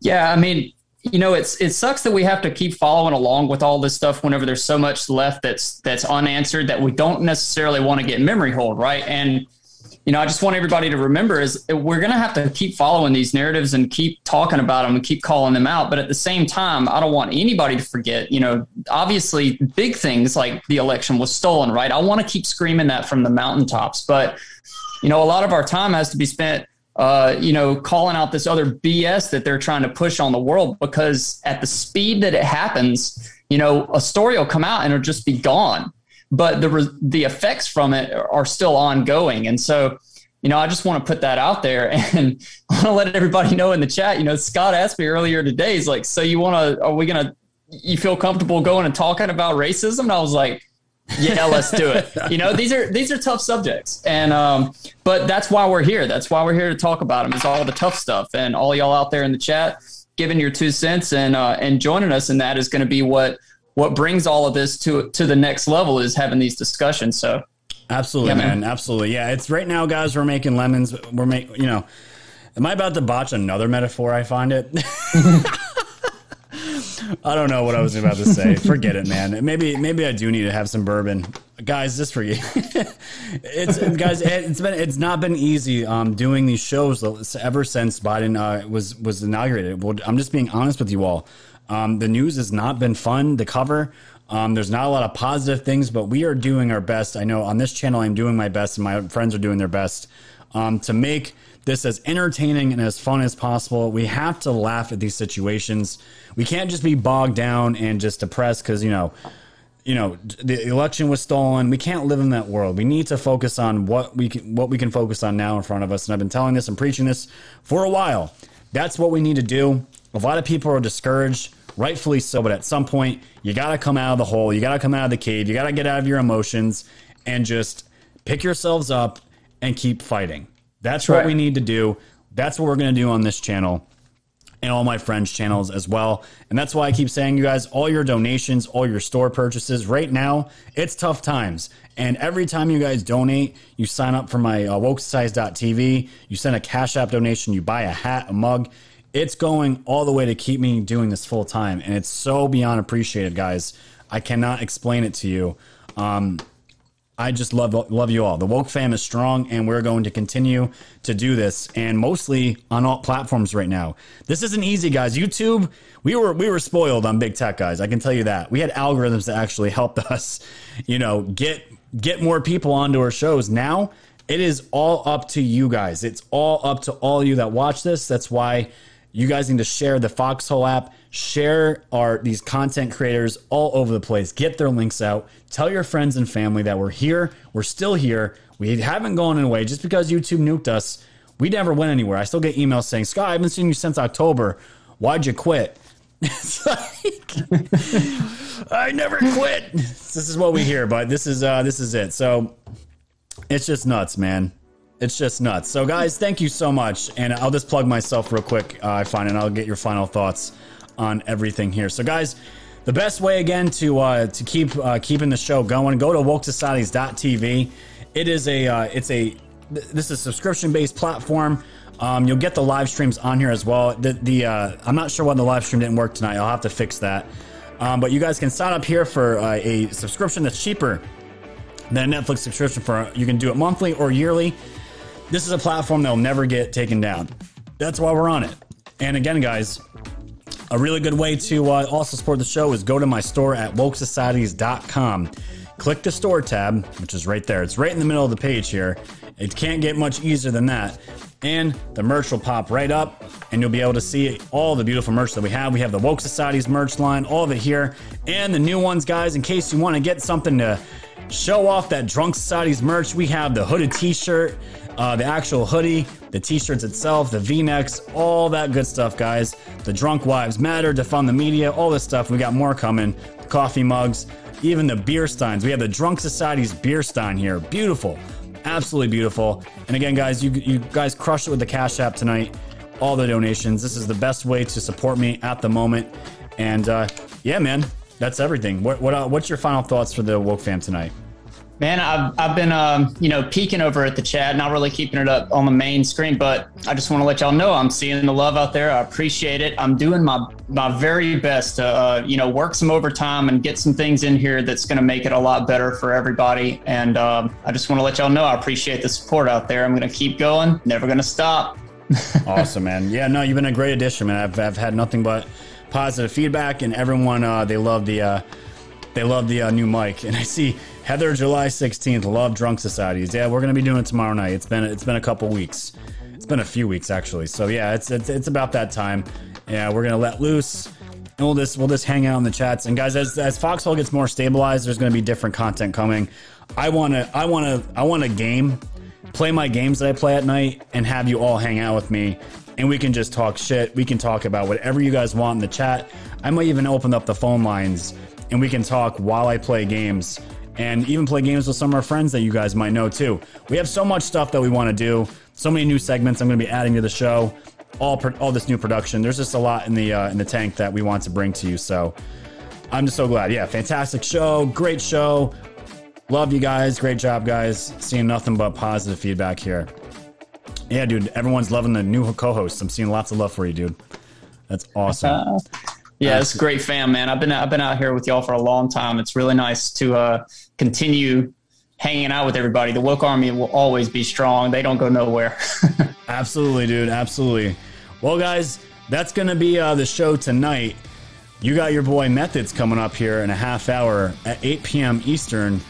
Yeah, I mean, you know, it's it sucks that we have to keep following along with all this stuff whenever there's so much left that's that's unanswered that we don't necessarily want to get memory hold, right? And, you know, I just want everybody to remember is we're going to have to keep following these narratives and keep talking about them and keep calling them out. But at the same time, I don't want anybody to forget, you know, obviously big things like the election was stolen, right? I want to keep screaming that from the mountaintops. But, you know, a lot of our time has to be spent, uh, you know, calling out this other B S that they're trying to push on the world, because at the speed that it happens, you know, a story will come out and it'll just be gone. But the the effects from it are still ongoing. And so, you know, I just want to put that out there. And I want to let everybody know in the chat, you know, Scott asked me earlier today, he's like, so you want to, are we going to, you feel comfortable going and talking about racism? And I was like, yeah, let's do it. You know, these are, these are tough subjects. And, um, but that's why we're here. That's why we're here to talk about them, is all the tough stuff. And all y'all out there in the chat, giving your two cents and, uh, and joining us in that is going to be what, What brings all of this to to the next level, is having these discussions. So Absolutely, yeah, man. man. Absolutely. Yeah. It's right now, guys, we're making lemons. We're making, you know, am I about to botch another metaphor? I find it. I don't know what I was about to say. Forget it, man. Maybe, maybe I do need to have some bourbon, guys. This for you, it's guys. It's been, it's not been easy um, doing these shows ever since Biden uh, was was inaugurated. Well, I'm just being honest with you all. Um, the news has not been fun to cover. Um, there's not a lot of positive things, but we are doing our best. I know on this channel, I'm doing my best, and my friends are doing their best um, to make this as entertaining and as fun as possible. We have to laugh at these situations. We can't just be bogged down and just depressed because, you know, you know, the election was stolen. We can't live in that world. We need to focus on what we can, what we can focus on now in front of us. And I've been telling this and preaching this for a while. That's what we need to do. A lot of people are discouraged, rightfully so, but at some point you got to come out of the hole. You got to come out of the cave. You got to get out of your emotions and just pick yourselves up and keep fighting. That's what right. we need to do. That's what we're going to do on this channel and all my friends' channels as well. And that's why I keep saying, you guys, all your donations, all your store purchases right now, it's tough times. And every time you guys donate, you sign up for my uh, woke societies dot t v, you send a Cash App donation, you buy a hat, a mug. It's going all the way to keep me doing this full time. And it's so beyond appreciated, guys. I cannot explain it to you. Um, I just love love you all. The woke fam is strong, and we're going to continue to do this, and mostly on all platforms right now. This isn't easy, guys. YouTube, we were we were spoiled on big tech, guys. I can tell you that. We had algorithms that actually helped us, you know, get get more people onto our shows. Now it is all up to you guys. It's all up to all you that watch this. That's why you guys need to share the Foxhole app, share our these content creators all over the place, get their links out, tell your friends and family that we're here, we're still here, we haven't gone away. Just because YouTube nuked us, we never went anywhere. I still get emails saying, Scott, I haven't seen you since October. Why'd you quit? It's like, I never quit. This is what we hear, but this is, uh, this is it. So it's just nuts, man. It's just nuts. So, guys, thank you so much. And I'll just plug myself real quick, uh, I find, and I'll get your final thoughts on everything here. So, guys, the best way, again, to uh, to keep uh, keeping the show going, go to woke societies dot t v. It is a, uh, it's a, th- this is a subscription-based platform. Um, you'll get the live streams on here as well. The, the uh, I'm not sure why the live stream didn't work tonight. I'll have to fix that. Um, but you guys can sign up here for uh, a subscription that's cheaper than a Netflix subscription. For you can do it monthly or yearly. This is a platform that will never get taken down. That's why we're on it. And again, guys, a really good way to uh, also support the show is go to my store at woke societies dot com. Click the store tab, which is right there. It's right in the middle of the page here. It can't get much easier than that. And the merch will pop right up, and you'll be able to see all the beautiful merch that we have. We have the Woke Societies merch line, all of it here, and the new ones, guys, in case you want to get something to show off that Drunk Societies merch. We have the hooded t-shirt, Uh, the actual hoodie, the t-shirts itself, the v-necks, all that good stuff, guys. The Drunk Wives Matter, Defund the Media, all this stuff. We got more coming. The coffee mugs, even the beer steins. We have the Drunk Society's beer stein here. Beautiful. Absolutely beautiful. And again, guys, you, you guys crushed it with the Cash App tonight. All the donations. This is the best way to support me at the moment. And uh, yeah, man, that's everything. What, what uh, what's your final thoughts for the Woke Fam tonight? Man, I've, I've been, um, you know, peeking over at the chat, not really keeping it up on the main screen, but I just want to let y'all know I'm seeing the love out there. I appreciate it. I'm doing my, my very best to, uh, you know, work some overtime and get some things in here that's going to make it a lot better for everybody. And um, I just want to let y'all know I appreciate the support out there. I'm going to keep going. Never going to stop. Awesome, man. Yeah, no, you've been a great addition, man. I've, I've had nothing but positive feedback, and everyone, uh, they love the uh, they love the uh, new mic. And I see Heather, July sixteenth, love Drunk Societies. Yeah, we're gonna be doing it tomorrow night. It's been it's been a couple weeks. It's been a few weeks actually. So yeah, it's it's, it's about that time. Yeah, we're gonna let loose, and we'll just we'll just hang out in the chats. And guys, as as Foxhole gets more stabilized, there's gonna be different content coming. I wanna I wanna I wanna game, play my games that I play at night, and have you all hang out with me. And we can just talk shit. We can talk about whatever you guys want in the chat. I might even open up the phone lines, and we can talk while I play games. And even play games with some of our friends that you guys might know too. We have so much stuff that we want to do. So many new segments I'm going to be adding to the show. All pro- all this new production. There's just a lot in the uh, in the tank that we want to bring to you. So I'm just so glad. Yeah, fantastic show, great show. Love you guys. Great job, guys. Seeing nothing but positive feedback here. Yeah, dude. Everyone's loving the new co-hosts. I'm seeing lots of love for you, dude. That's awesome. Uh, yeah, it's great fam, man. I've been I've been out here with y'all for a long time. It's really nice to uh, continue hanging out with everybody. The Woke Army will always be strong. They don't go nowhere. Absolutely, dude. Absolutely. Well, guys, that's going to be uh, the show tonight. You got your boy Methods coming up here in a half hour at eight p.m. Eastern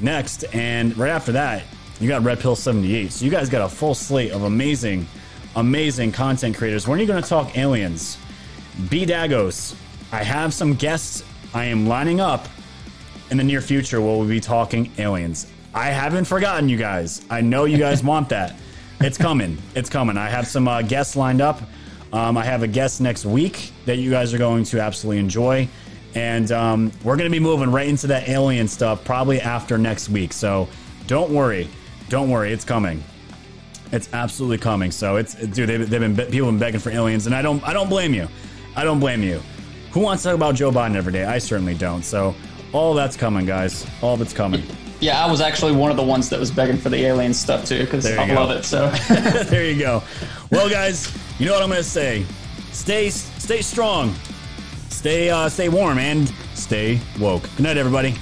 next. And right after that, you got Red Pill seventy-eight. So you guys got a full slate of amazing, amazing content creators. When are you going to talk aliens? B Dagos. I have some guests I am lining up in the near future where we'll be talking aliens. I haven't forgotten you guys. I know you guys want that. It's coming. It's coming. I have some uh, guests lined up. Um, I have a guest next week that you guys are going to absolutely enjoy. And um, we're going to be moving right into that alien stuff probably after next week. So don't worry. Don't worry. It's coming. It's absolutely coming. So it's, dude, they've, they've been, people have been begging for aliens. And I don't, I don't blame you. I don't blame you. Who wants to talk about Joe Biden every day? I certainly don't. So all that's coming, guys. All of it's coming. Yeah, I was actually one of the ones that was begging for the alien stuff, too, because I go. love it. So there you go. Well, guys, you know what I'm going to say. Stay stay strong. Stay, uh, stay warm and stay woke. Good night, everybody.